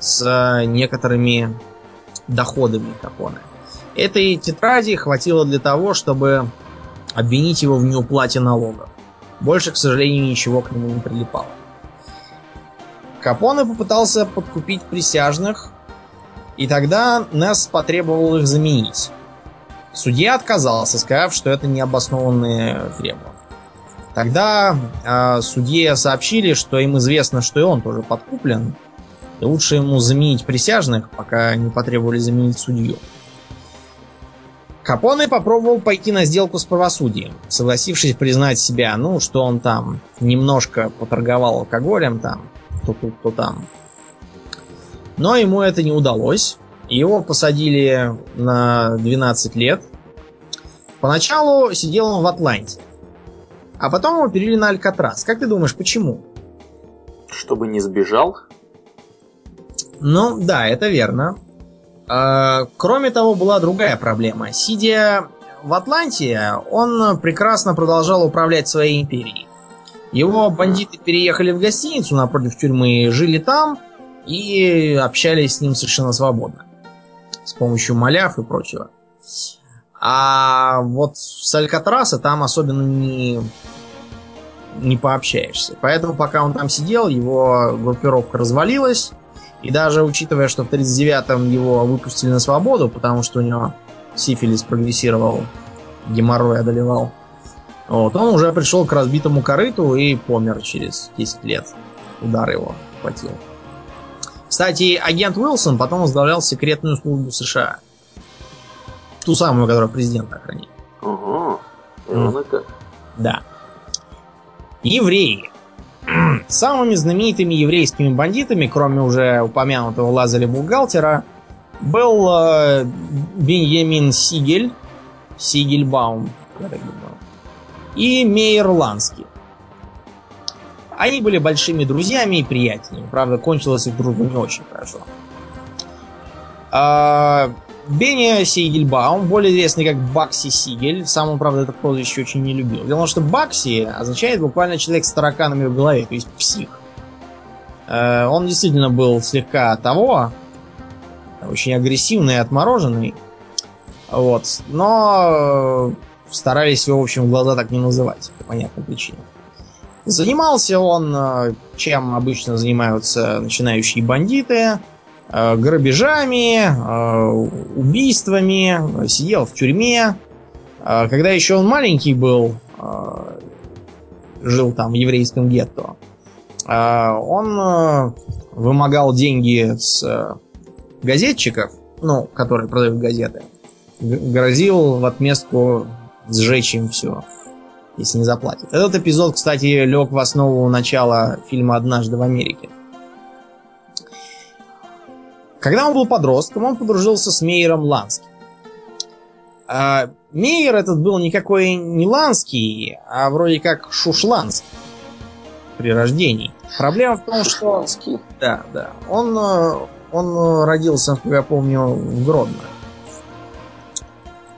с некоторыми доходами Капоне. Этой тетради хватило для того, чтобы обвинить его в неуплате налогов. Больше, к сожалению, ничего к нему не прилипало. Капоне попытался подкупить присяжных, и тогда Несс потребовал их заменить. Судья отказался, сказав, что это необоснованные требования. Тогда э, судье сообщили, что им известно, что и он тоже подкуплен, и лучше ему заменить присяжных, пока не потребовали заменить судью. Капоне попробовал пойти на сделку с правосудием, согласившись признать себя, ну, что он там немножко поторговал алкоголем, там, то тут, то там. Но ему это не удалось. Его посадили на двенадцать лет. Поначалу сидел он в Атланте. А потом его перевели на Алькатрас. Как ты думаешь, почему? Чтобы не сбежал? Ну, да, это верно. Кроме того, была другая проблема. Сидя в Атланте, он прекрасно продолжал управлять своей империей. Его бандиты переехали в гостиницу напротив тюрьмы, жили там и общались с ним совершенно свободно. С помощью маляв и прочего. А вот с Алькатраса там особенно не, не пообщаешься. Поэтому пока он там сидел, его группировка развалилась. И даже учитывая, что в тридцать девятом его выпустили на свободу, потому что у него сифилис прогрессировал, геморрой одолевал, вот, он уже пришел к разбитому корыту и помер через десять лет. Удар его хватил. Кстати, агент Уилсон потом возглавлял секретную службу США. Ту самую, которую президент охранил. Ага, именно так. Да. Евреи. Самыми знаменитыми еврейскими бандитами, кроме уже упомянутого Лазаря Бухгалтера, был э, Беньямин Сигель, Сигельбаум, и Мейер Ланский. Они были большими друзьями и приятелями. Правда, кончилась их дружба не очень хорошо. А, Бенни Сигельбаум, более известный как Бакси Сигель, сам он, правда, это прозвище очень не любил. Дело в том, что Бакси означает буквально человек с тараканами в голове, то есть псих. А, он действительно был слегка того, очень агрессивный и отмороженный. Вот. Но старались его, в общем, в глаза так не называть, по понятной причине. Занимался он, чем обычно занимаются начинающие бандиты, грабежами, убийствами, сидел в тюрьме. Когда еще он маленький был, жил там в еврейском гетто, он вымогал деньги с газетчиков, ну, которые продают газеты, грозил в отместку сжечь им все, если не заплатит. Этот эпизод, кстати, лег в основу начала фильма «Однажды в Америке». Когда он был подростком, он подружился с Мейером Ланским. А Мейер этот был никакой не Ланский, а вроде как Шушланский при рождении. Проблема в том, что... Да, да. Он, он родился, как я помню, в Гродно.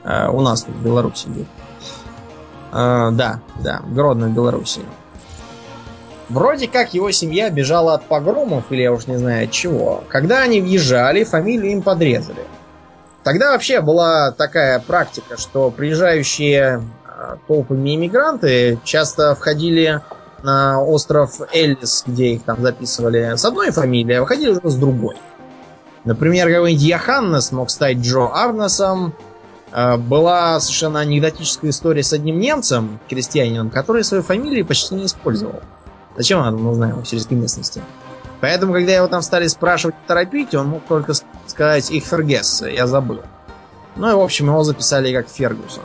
А у нас в Беларуси был. Uh, да, да, Гродно в Беларуси. Вроде как его семья бежала от погромов, или я уж не знаю от чего. Когда они въезжали, фамилию им подрезали. Тогда вообще была такая практика, что приезжающие толпами иммигранты часто входили на остров Эллис, где их там записывали с одной фамилией, а выходили уже с другой. Например, какой-нибудь Йоханнес мог стать Джо Арнесом. Была совершенно анекдотическая история с одним немцем, крестьянином, который свою фамилию почти не использовал. Зачем она нужна в сельской местности? Поэтому, когда его там стали спрашивать и торопить, он мог только сказать их Фергесса, я забыл. Ну и, в общем, его записали как Фергюсон.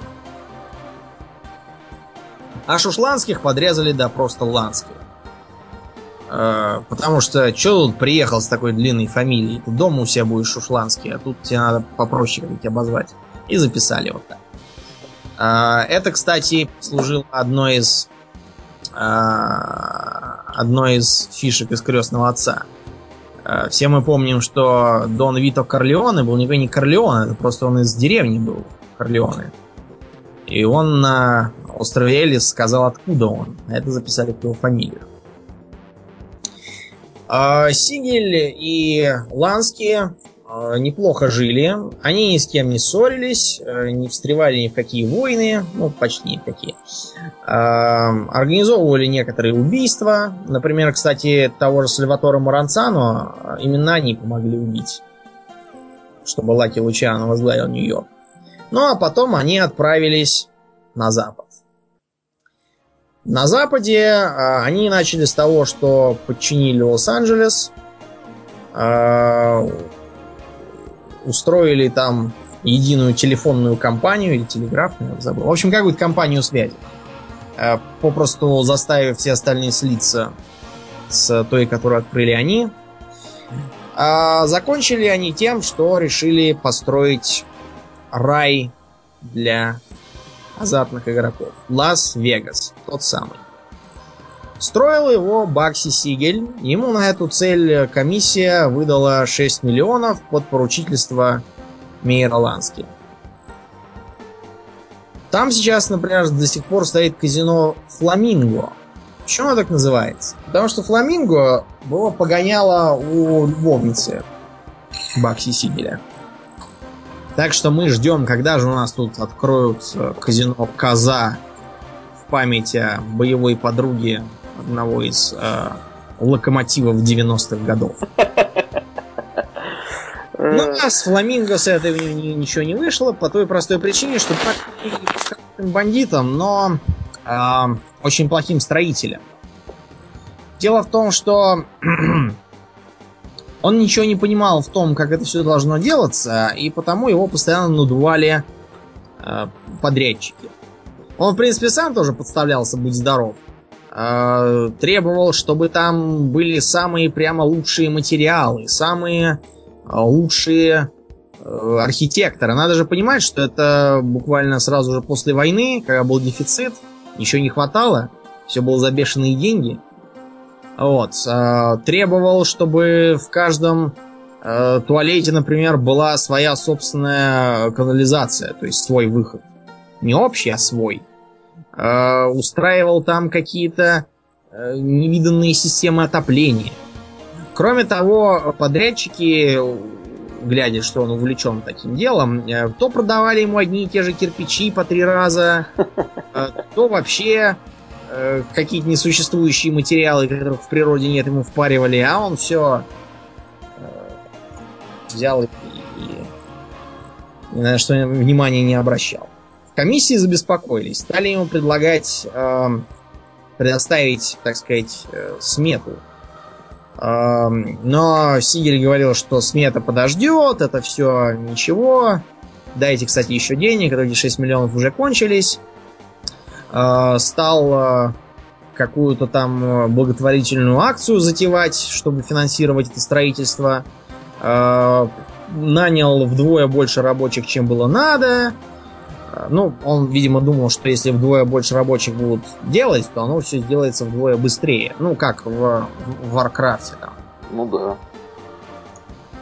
Аж уж Ланских подрезали, да просто Ланских. Э, потому что, чё тут приехал с такой длинной фамилией? Ты дома у себя будешь Ушланский, а тут тебе надо попроще как-то обозвать. И записали вот так. Э, это, кстати, служило одной из... одной из фишек из «Крестного отца». Все мы помним, что Дон Вито Корлеоне был никакой не Корлеоне, это просто он из деревни был Корлеоне. И он на острове Элис сказал, откуда он. Это записали к его фамилию. Сигель и Ланские неплохо жили. Они ни с кем не ссорились, не встревали ни в какие войны, ну, почти ни в какие. Организовывали некоторые убийства. Например, кстати, того же Сальватора Маранцано именно они помогли убить, чтобы Лаки Лучиано возглавил Нью-Йорк. Ну, а потом они отправились на запад. На западе они начали с того, что подчинили Лос-Анджелес, устроили там единую телефонную компанию или телеграфную, я забыл. В общем, какую-то компанию связи. Попросту заставив все остальные слиться с той, которую открыли они. А закончили они тем, что решили построить рай для азартных игроков. Лас-Вегас, тот самый. Строил его Бакси Сигель. Ему на эту цель комиссия выдала шесть миллионов под поручительство Мейера Лански. Там сейчас, например, до сих пор стоит казино «Фламинго». Почему оно так называется? Потому что «Фламинго» было погоняло у любовницы Бакси Сигеля. Так что мы ждем, когда же у нас тут откроют казино «Коза» в память о боевой подруге одного из э, локомотивов девяностых годов. Но у нас «Фламинго» с этого ничего не вышло, по той простой причине, что так бандитом, но э, очень плохим строителем. Дело в том, что он ничего не понимал в том, как это все должно делаться, и потому его постоянно надували э, подрядчики. Он, в принципе, сам тоже подставлялся, будь здоров. Э, требовал, чтобы там были самые прямо лучшие материалы, самые лучшие э, архитекторы. Надо же понимать, что это буквально сразу же после войны, когда был дефицит, ничего не хватало, все было за бешеные деньги. Вот. Э, требовал, чтобы в каждом э, туалете, например, была своя собственная канализация, то есть свой выход. Не общий, а свой. Э, устраивал там какие-то э, невиданные системы отопления. Кроме того, подрядчики, глядя, что он увлечен таким делом, э, то продавали ему одни и те же кирпичи по три раза, э, то вообще э, какие-то несуществующие материалы, которых в природе нет, ему впаривали, а он все э, взял и, и, и на что внимания не обращал. Комиссии забеспокоились, стали ему предлагать э, предоставить, так сказать, э, смету. Э, но Сигель говорил, что смета подождет, это все ничего. Дайте, кстати, еще денег, эти шесть миллионов уже кончились. Э, стал э, какую-то там благотворительную акцию затевать, чтобы финансировать это строительство. Э, нанял вдвое больше рабочих, чем было надо. Ну, он, видимо, думал, что если вдвое больше рабочих будут делать, то оно все сделается вдвое быстрее. Ну, как в Варкрафте там. Ну да.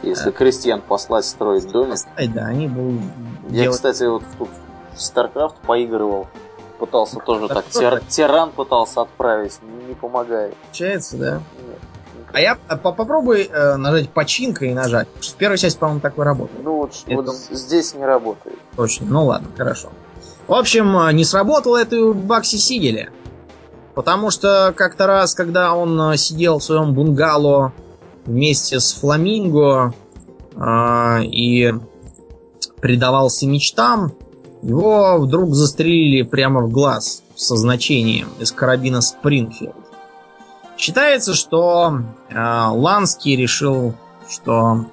Если э- крестьян послать строить домик. Да, они будут Я, делать... кстати, вот тут в StarCraft поигрывал. Пытался ну, тоже так. Тир- тиран пытался отправить, не помогает. Получается, да? Нет. А я попробуй э, нажать починка и нажать. В первой части, по-моему, так и работает. Ну вот, это... вот здесь не работает. Точно, ну ладно, хорошо. В общем, не сработало это и у Бакси Сигеля. Потому что как-то раз, когда он сидел в своем бунгало вместе с Фламинго э, и предавался мечтам, его вдруг застрелили прямо в глаз со значением из карабина Спрингфилд. Считается, что э, Ланский решил, что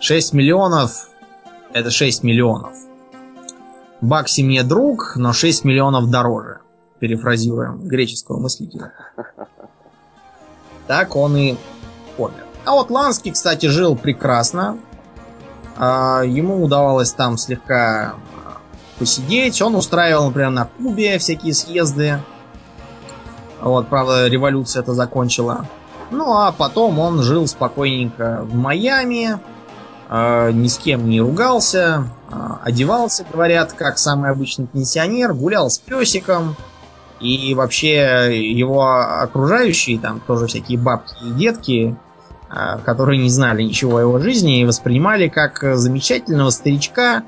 шесть миллионов это шесть миллионов. Бакси мне друг, но шесть миллионов дороже. Перефразируем греческого мыслителя. Так он и помер. А вот Ланский, кстати, жил прекрасно. Ему удавалось там слегка посидеть. Он устраивал, например, на Кубе всякие съезды. Вот, правда, революция это закончила. Ну, а потом он жил спокойненько в Майами. Ни с кем не ругался. Одевался, говорят, как самый обычный пенсионер. Гулял с песиком. И вообще его окружающие, там тоже всякие бабки и детки, которые не знали ничего о его жизни и воспринимали как замечательного старичка,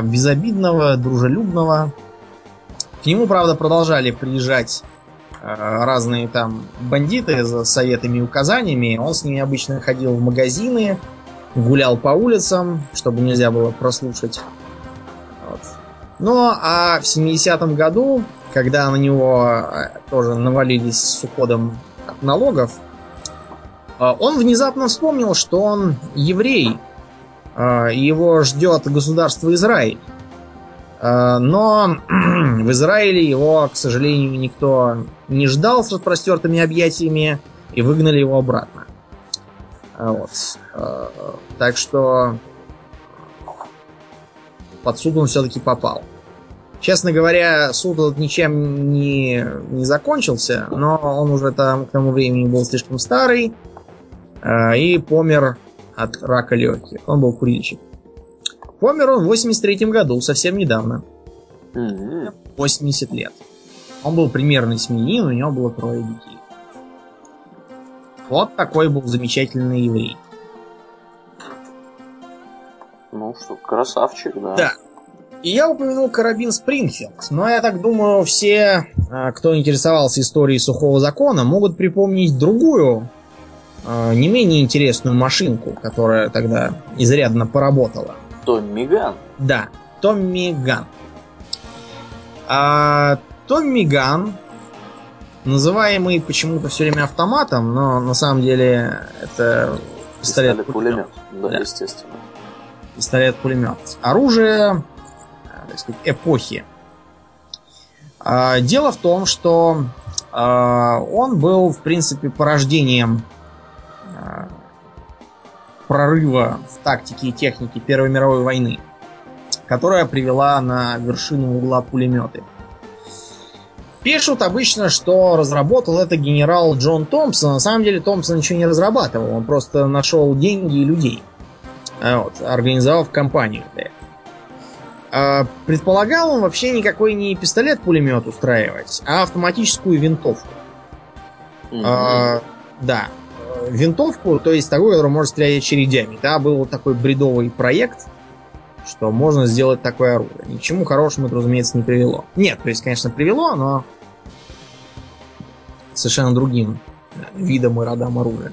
безобидного, дружелюбного. К нему, правда, продолжали приезжать разные там бандиты за советами и указаниями. Он с ними обычно ходил в магазины, гулял по улицам, чтобы нельзя было прослушать. Вот. Ну, а в семидесятом году, когда на него тоже навалились с уходом от налогов, он внезапно вспомнил, что он еврей, его ждет государство Израиль. Но в Израиле его, к сожалению, никто не ждал с распростертыми объятиями и выгнали его обратно. Вот. Так что под суд он все-таки попал. Честно говоря, суд этот ничем не, не закончился, но он уже там к тому времени был слишком старый и помер от рака легких. Он был курильщик. Помер он в восемьдесят третьем году, совсем недавно. восемьдесят лет. Он был примерный семьянин, у него было трое детей. Вот такой был замечательный еврей. Ну что, красавчик, да. Да. И я упомянул карабин Спрингфилд, но я так думаю, все, кто интересовался историей сухого закона, могут припомнить другую, не менее интересную машинку, которая тогда изрядно поработала. Томми Ган. Да, Томми Ган. А, Томми Ган, называемый почему-то все время автоматом, но на самом деле это пистолет-пулемет. Да, да, естественно. Пистолет-пулемет. Оружие... так сказать, эпохи. Дело в том, что он был, в принципе, порождением прорыва в тактике и технике Первой мировой войны, которая привела на вершину угла пулеметы. Пишут обычно, что разработал это генерал Джон Томпсон. На самом деле Томпсон ничего не разрабатывал, он просто нашел деньги и людей, вот, организовав компанию. Предполагал он вообще никакой не пистолет-пулемет устраивать, а автоматическую винтовку. Mm-hmm. А, да, винтовку, то есть такую, которая может стрелять очередями. Да, был вот такой бредовый проект, что можно сделать такое оружие. Ни к чему хорошему это, разумеется, не привело. Нет, то есть, конечно, привело, но совершенно другим видом и родам оружия.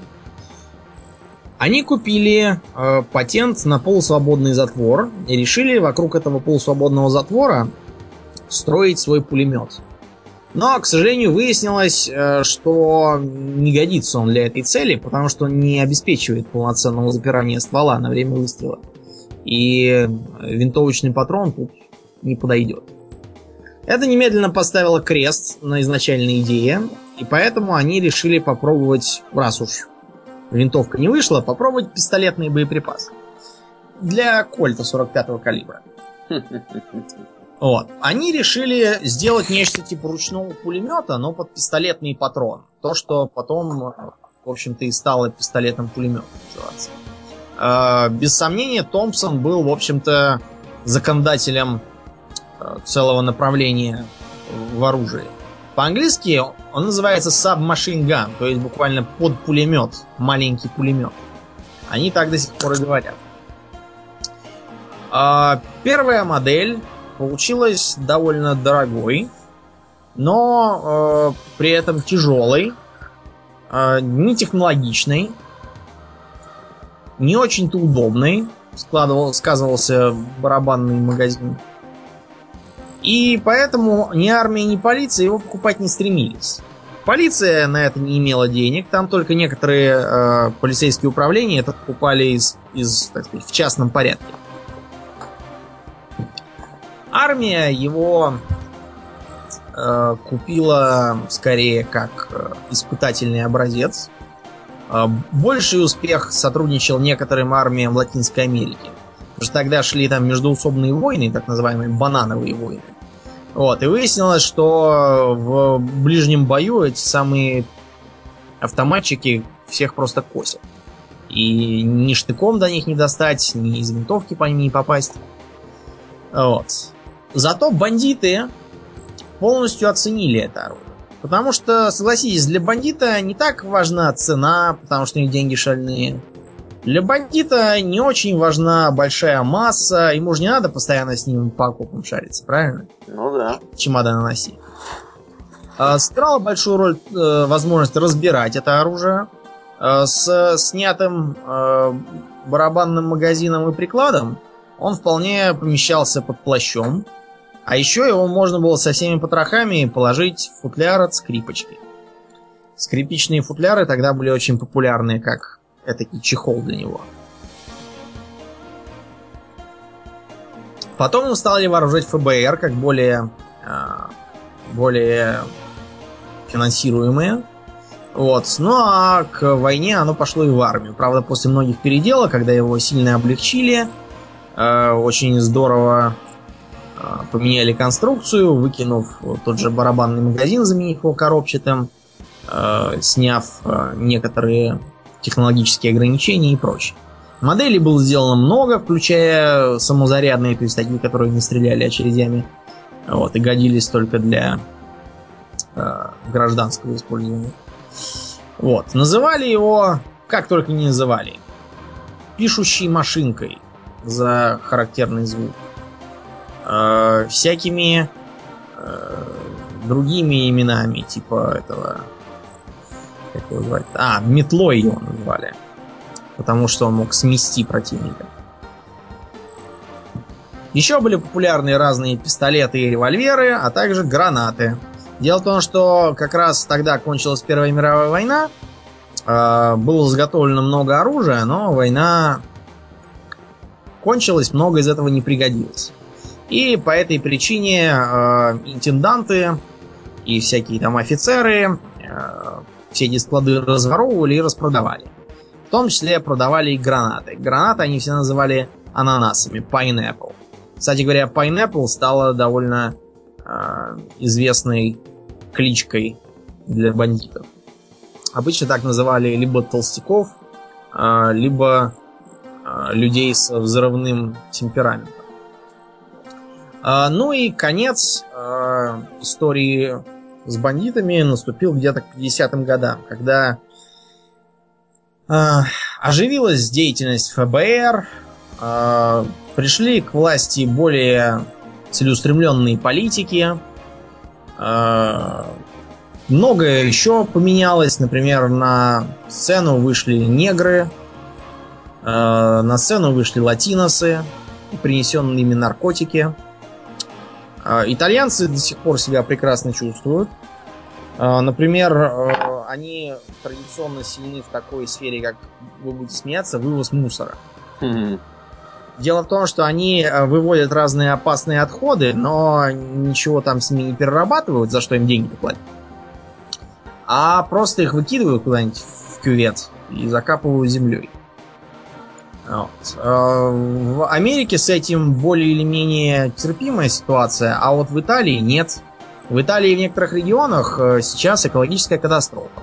Они купили э, патент на полусвободный затвор и решили вокруг этого полусвободного затвора строить свой пулемет. Но, к сожалению, выяснилось, э, что не годится он для этой цели, потому что он не обеспечивает полноценного запирания ствола на время выстрела. И винтовочный патрон тут не подойдет. Это немедленно поставило крест на изначальной идее, и поэтому они решили попробовать, раз уж винтовка не вышла, попробовать пистолетные боеприпасы. Для кольта сорок пятого калибра. Вот. Они решили сделать нечто типа ручного пулемета, но под пистолетный патрон. То, что потом, в общем-то, и стало пистолетом-пулеметом называться. Без сомнения, Томпсон был, в общем-то, законодателем целого направления в оружии. По-английски он называется submachine gun, то есть буквально под пулемет, маленький пулемет. Они так до сих пор и говорят. Первая модель получилась довольно дорогой, но при этом тяжелой, нетехнологичной, не очень-то удобной. Складывал, сказывался барабанный магазин. И поэтому ни армия, ни полиция его покупать не стремились. Полиция на это не имела денег. Там только некоторые э, полицейские управления это покупали из, из, так сказать, в частном порядке. Армия его э, купила скорее как э, испытательный образец. Э, больший успех сотрудничал некоторым армиям Латинской Америки. Потому что тогда шли там междоусобные войны, так называемые банановые войны. Вот, и выяснилось, что в ближнем бою эти самые автоматчики всех просто косят. И ни штыком до них не достать, ни из винтовки по ним не попасть. Вот. Зато бандиты полностью оценили это оружие. Потому что, согласитесь, для бандита не так важна цена, потому что у них деньги шальные. Для бандита не очень важна большая масса, ему же не надо постоянно с ним по окопам шариться, правильно? Ну да. Чемоданы носить. Сыграла большую роль э, возможность разбирать это оружие. Э, с снятым э, барабанным магазином и прикладом он вполне помещался под плащом. А еще его можно было со всеми потрохами положить в футляр от скрипочки. Скрипичные футляры тогда были очень популярны, как этакий чехол для него. Потом им стали вооружать эф бэ эр как более, более финансируемые. Вот. Ну а к войне оно пошло и в армию. Правда, после многих переделок, когда его сильно облегчили, очень здорово поменяли конструкцию, выкинув тот же барабанный магазин, заменив его коробчатым, сняв некоторые технологические ограничения и прочее. Моделей было сделано много, включая самозарядные, то есть такие, которые не стреляли очередями. Вот, и годились только для э, гражданского использования. Вот. Называли его, как только не называли, пишущей машинкой за характерный звук. Э, всякими э, другими именами, типа этого... Как его звать? А, метлой его назвали. Потому что он мог смести противника. Еще были популярны разные пистолеты и револьверы, а также гранаты. Дело в том, что как раз тогда кончилась Первая мировая война. Э, было изготовлено много оружия, но война кончилась, много из этого не пригодилось. И по этой причине э, интенданты и всякие там офицеры... Э, все эти склады разворовывали и распродавали. В том числе продавали и гранаты. Гранаты они все называли ананасами, Pineapple. Кстати говоря, Pineapple стала довольно э, известной кличкой для бандитов. Обычно так называли либо толстяков, э, либо э, людей со взрывным темпераментом. Э, ну и конец э, истории с бандитами наступил где-то к пятидесятым годам, когда э, оживилась деятельность эф бэ эр, э, пришли к власти более целеустремленные политики, э, многое еще поменялось, например, на сцену вышли негры, э, на сцену вышли латиносы, принесенные ими наркотики. Итальянцы до сих пор себя прекрасно чувствуют. Например, они традиционно сильны в такой сфере, как, вы будете смеяться, вывоз мусора. Mm-hmm. Дело в том, что они выводят разные опасные отходы, но ничего там с ними не перерабатывают, за что им деньги платят. А просто их выкидывают куда-нибудь в кювет и закапывают землей. Вот. В Америке с этим более или менее терпимая ситуация, а вот в Италии нет. В Италии в некоторых регионах сейчас экологическая катастрофа.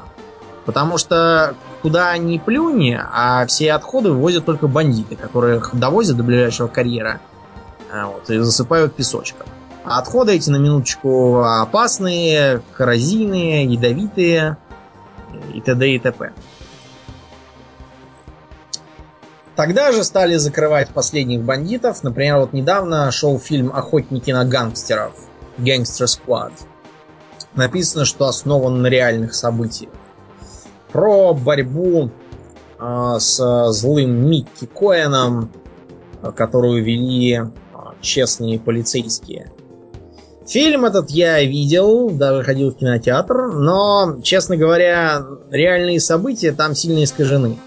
Потому что куда ни плюнь, а все отходы вывозят только бандиты, которых довозят до ближайшего карьера, вот, и засыпают песочком. А отходы эти, на минуточку, опасные, коррозийные, ядовитые и т.д. и т.п. Тогда же стали закрывать последних бандитов. Например, вот недавно шел фильм «Охотники на гангстеров» Gangster Squad. Написано, что основан на реальных событиях. Про борьбу э, с злым Микки Коэном, которую вели честные полицейские. Фильм этот я видел, даже ходил в кинотеатр, но, честно говоря, реальные события там сильно искажены.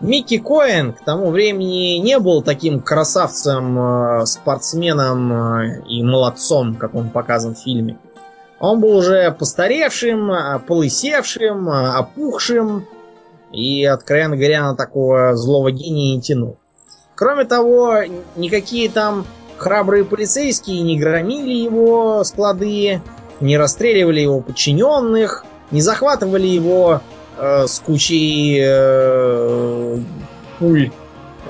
Микки Коэн к тому времени не был таким красавцем, спортсменом и молодцом, как он показан в фильме. Он был уже постаревшим, полысевшим, опухшим и, откровенно говоря, на такого злого гения не тянул. Кроме того, никакие там храбрые полицейские не громили его склады, не расстреливали его подчиненных, не захватывали его э, с кучей э, пуль,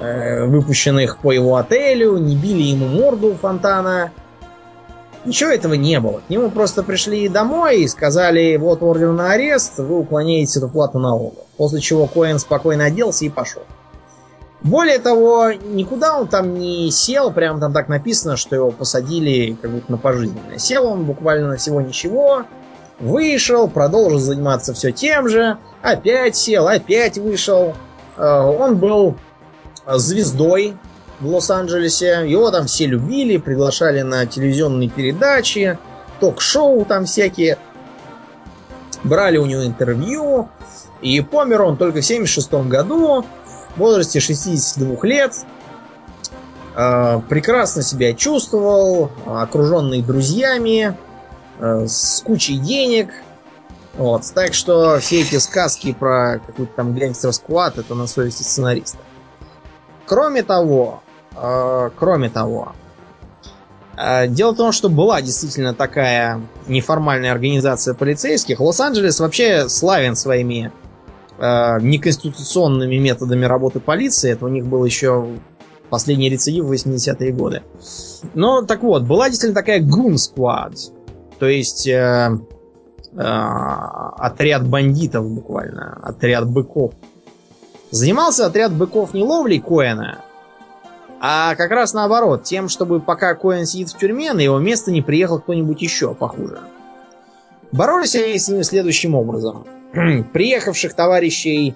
э, выпущенных по его отелю, не били ему морду у фонтана. Ничего этого не было. К нему просто пришли домой и сказали: вот ордер на арест, вы уклоняетесь от уплаты налогов. После чего Коэн спокойно оделся и пошел. Более того, никуда он там не сел, прямо там так написано, что его посадили как будто на пожизненное. Сел он буквально на всего ничего, вышел, продолжил заниматься все тем же, опять сел, опять вышел. Он был звездой в Лос-Анджелесе, его там все любили, приглашали на телевизионные передачи, ток-шоу там всякие, брали у него интервью, и помер он только в семьдесят шестом году, в возрасте шестидесяти двух лет. Прекрасно себя чувствовал, окруженный друзьями, с кучей денег. Вот. Так что все эти сказки про какой-то там гангстер-сквад — это на совести сценариста. Кроме того, кроме того, дело в том, что была действительно такая неформальная организация полицейских. Лос-Анджелес вообще славен своими неконституционными методами работы полиции. Это у них был еще последний рецидив в восьмидесятые годы. Но, так вот, была действительно такая goon squad, то есть э, э, отряд бандитов буквально, отряд быков. Занимался отряд быков не ловлей Коэна, а как раз наоборот, тем, чтобы пока Коэн сидит в тюрьме, на его место не приехал кто-нибудь еще похуже. Боролись они с ним следующим образом. Приехавших товарищей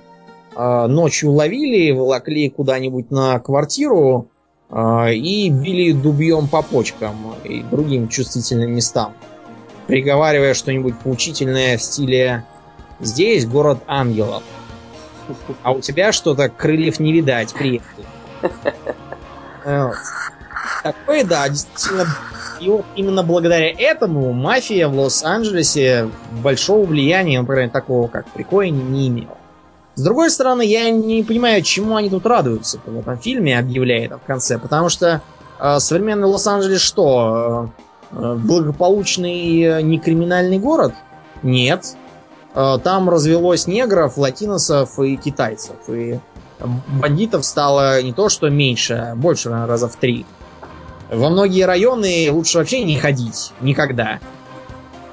э, ночью ловили, волокли куда-нибудь на квартиру э, и били дубьем по почкам и другим чувствительным местам, приговаривая что-нибудь поучительное в стиле: «Здесь город ангелов, а у тебя что-то крыльев не видать, приехали». Такой, да, действительно... И вот именно благодаря этому мафия в Лос-Анджелесе большого влияния, например, такого как при Коэне, не имела. С другой стороны, я не понимаю, чему они тут радуются в этом фильме, объявляя это в конце, потому что э, современный Лос-Анджелес что? Э, благополучный э, некриминальный город? Нет. Э, там развелось негров, латиносов и китайцев, и бандитов стало не то что меньше, а больше, наверное, раза в три. Во многие районы лучше вообще не ходить. Никогда.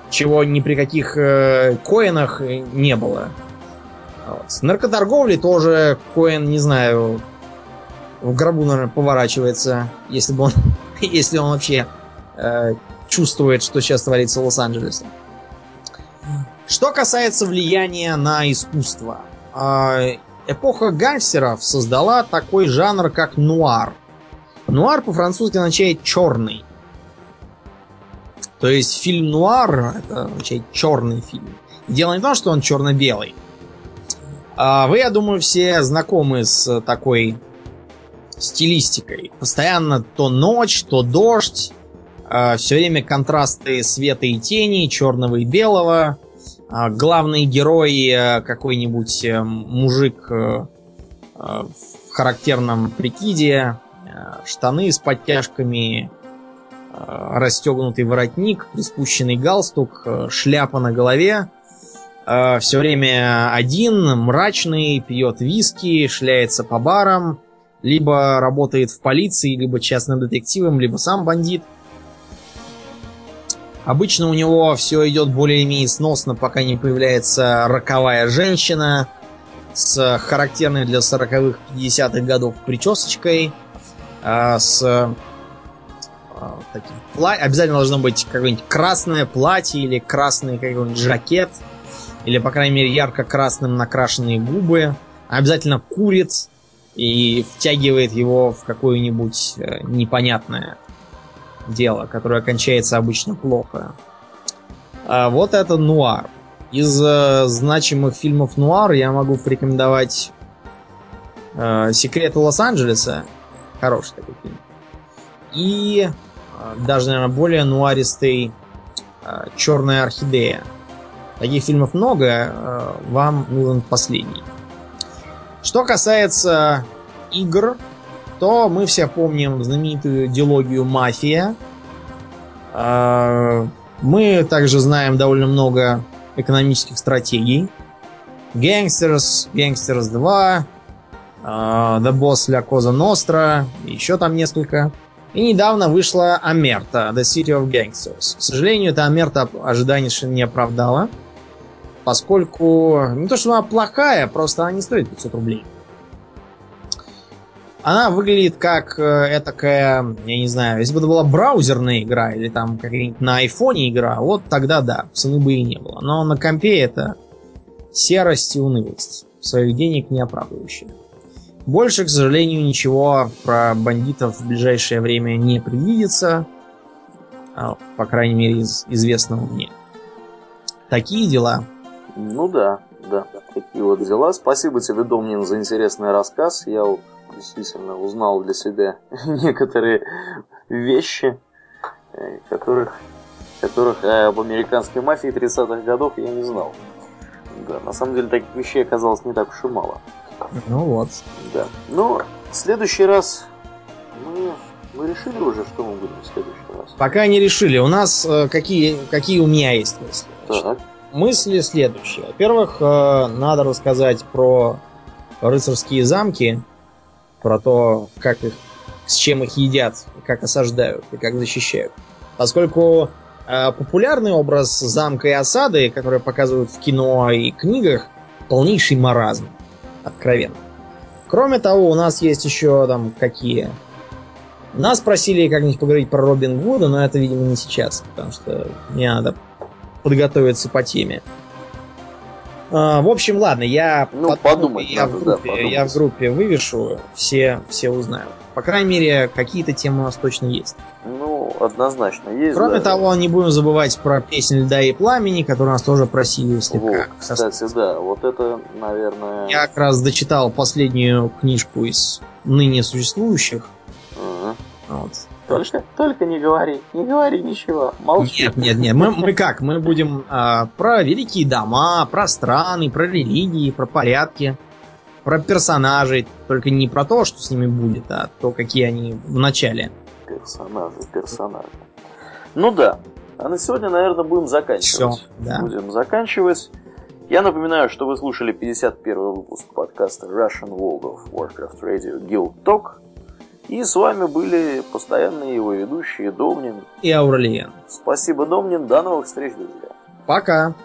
Чего ни при каких э, Коэнах не было. Вот. С наркоторговли тоже Коэн, не знаю, в гробу, наверное, поворачивается, если бы он, если он вообще э, чувствует, что сейчас творится в Лос-Анджелесе. Что касается влияния на искусство. Э, эпоха гангстеров создала такой жанр, как нуар. Нуар по-французски означает черный. То есть фильм нуар — это означает черный фильм. Дело не в том, что он черно-белый. Вы, я думаю, все знакомы с такой стилистикой. Постоянно то ночь, то дождь. Все время контрасты света и тени, черного и белого. Главный герой — какой-нибудь мужик в характерном прикиде. Штаны с подтяжками, расстегнутый воротник, приспущенный галстук, шляпа на голове. Все время один, мрачный, пьет виски, шляется по барам. Либо работает в полиции, либо частным детективом, либо сам бандит. Обычно у него все идет более-менее сносно, пока не появляется роковая женщина с характерной для сороковых, пятидесятых годов причесочкой. С таким, пла... обязательно должно быть какое-нибудь красное платье или красный какой-нибудь жакет, или, по крайней мере, ярко-красным накрашенные губы. Обязательно курит и втягивает его в какое-нибудь непонятное дело, которое кончается обычно плохо. А вот это нуар. Из э, значимых фильмов нуар я могу порекомендовать э, «Секреты Лос-Анджелеса». Хороший такой фильм. И э, даже, наверное, более нуаристый э, «Черная орхидея». Таких фильмов много, э, вам нужен последний. Что касается игр, то мы все помним знаменитую дилогию «Мафия». Э, мы также знаем довольно много экономических стратегий. Gangsters, Gangsters два, uh, The Boss La Cosa Nostra, еще там несколько. И недавно вышла Амерта, The City of Gangsters. К сожалению, эта Амерта ожиданий не оправдала, поскольку не то, что она плохая, просто она не стоит пятьсот рублей. Она выглядит как этакая, я не знаю, если бы это была браузерная игра или там какая-нибудь на айфоне игра, вот тогда да, цены бы и не было. Но на компе это серость и унылость, своих денег не оправдывающая. Больше, к сожалению, ничего про бандитов в ближайшее время не предвидится, по крайней мере из известного мне. Такие дела. Ну да, да, такие вот дела. Спасибо тебе, Домнин, за интересный рассказ. Я действительно узнал для себя некоторые вещи, которых, которых об американской мафии тридцатых годов я не знал. Да, на самом деле таких вещей оказалось не так уж и мало. Ну вот. Да. Ну, в следующий раз мы, мы решили уже, что мы будем в следующий раз? Пока не решили. У нас э, какие, какие у меня есть мысли. Так. Мысли следующие. Во-первых, э, надо рассказать про рыцарские замки, про то, как их, с чем их едят, как осаждают и как защищают. Поскольку э, популярный образ замка и осады, который показывают в кино и книгах, полнейший маразм, откровенно. Кроме того, у нас есть еще там какие... Нас просили как-нибудь поговорить про Робин Гуда, но это, видимо, не сейчас, потому что мне надо подготовиться по теме. В общем, ладно, я, ну, потом, подумать, я, надо, в группе, да, я в группе вывешу, все, все узнают. По крайней мере, какие-то темы у нас точно есть. Ну, однозначно есть. Кроме да, того, да. не будем забывать про песню «Льда и пламени», которую нас тоже просили, если вот, как. Кстати, да, вот это, наверное... Я как раз дочитал последнюю книжку из ныне существующих. Угу. Вот. Только, только не говори, не говори ничего, молчи. Нет, нет, нет, мы, мы как, мы будем э, про великие дома, про страны, про религии, про порядки, про персонажей, только не про то, что с ними будет, а то, какие они в начале. Персонажи, персонажи. Ну да, а на сегодня, наверное, будем заканчивать. Все, да. Будем заканчивать. Я напоминаю, что вы слушали пятьдесят первый выпуск подкаста Russian World of Warcraft Radio Guild Talk. И с вами были постоянные его ведущие Домнин и Аурелиен. Спасибо, Домнин. До новых встреч, друзья. Пока.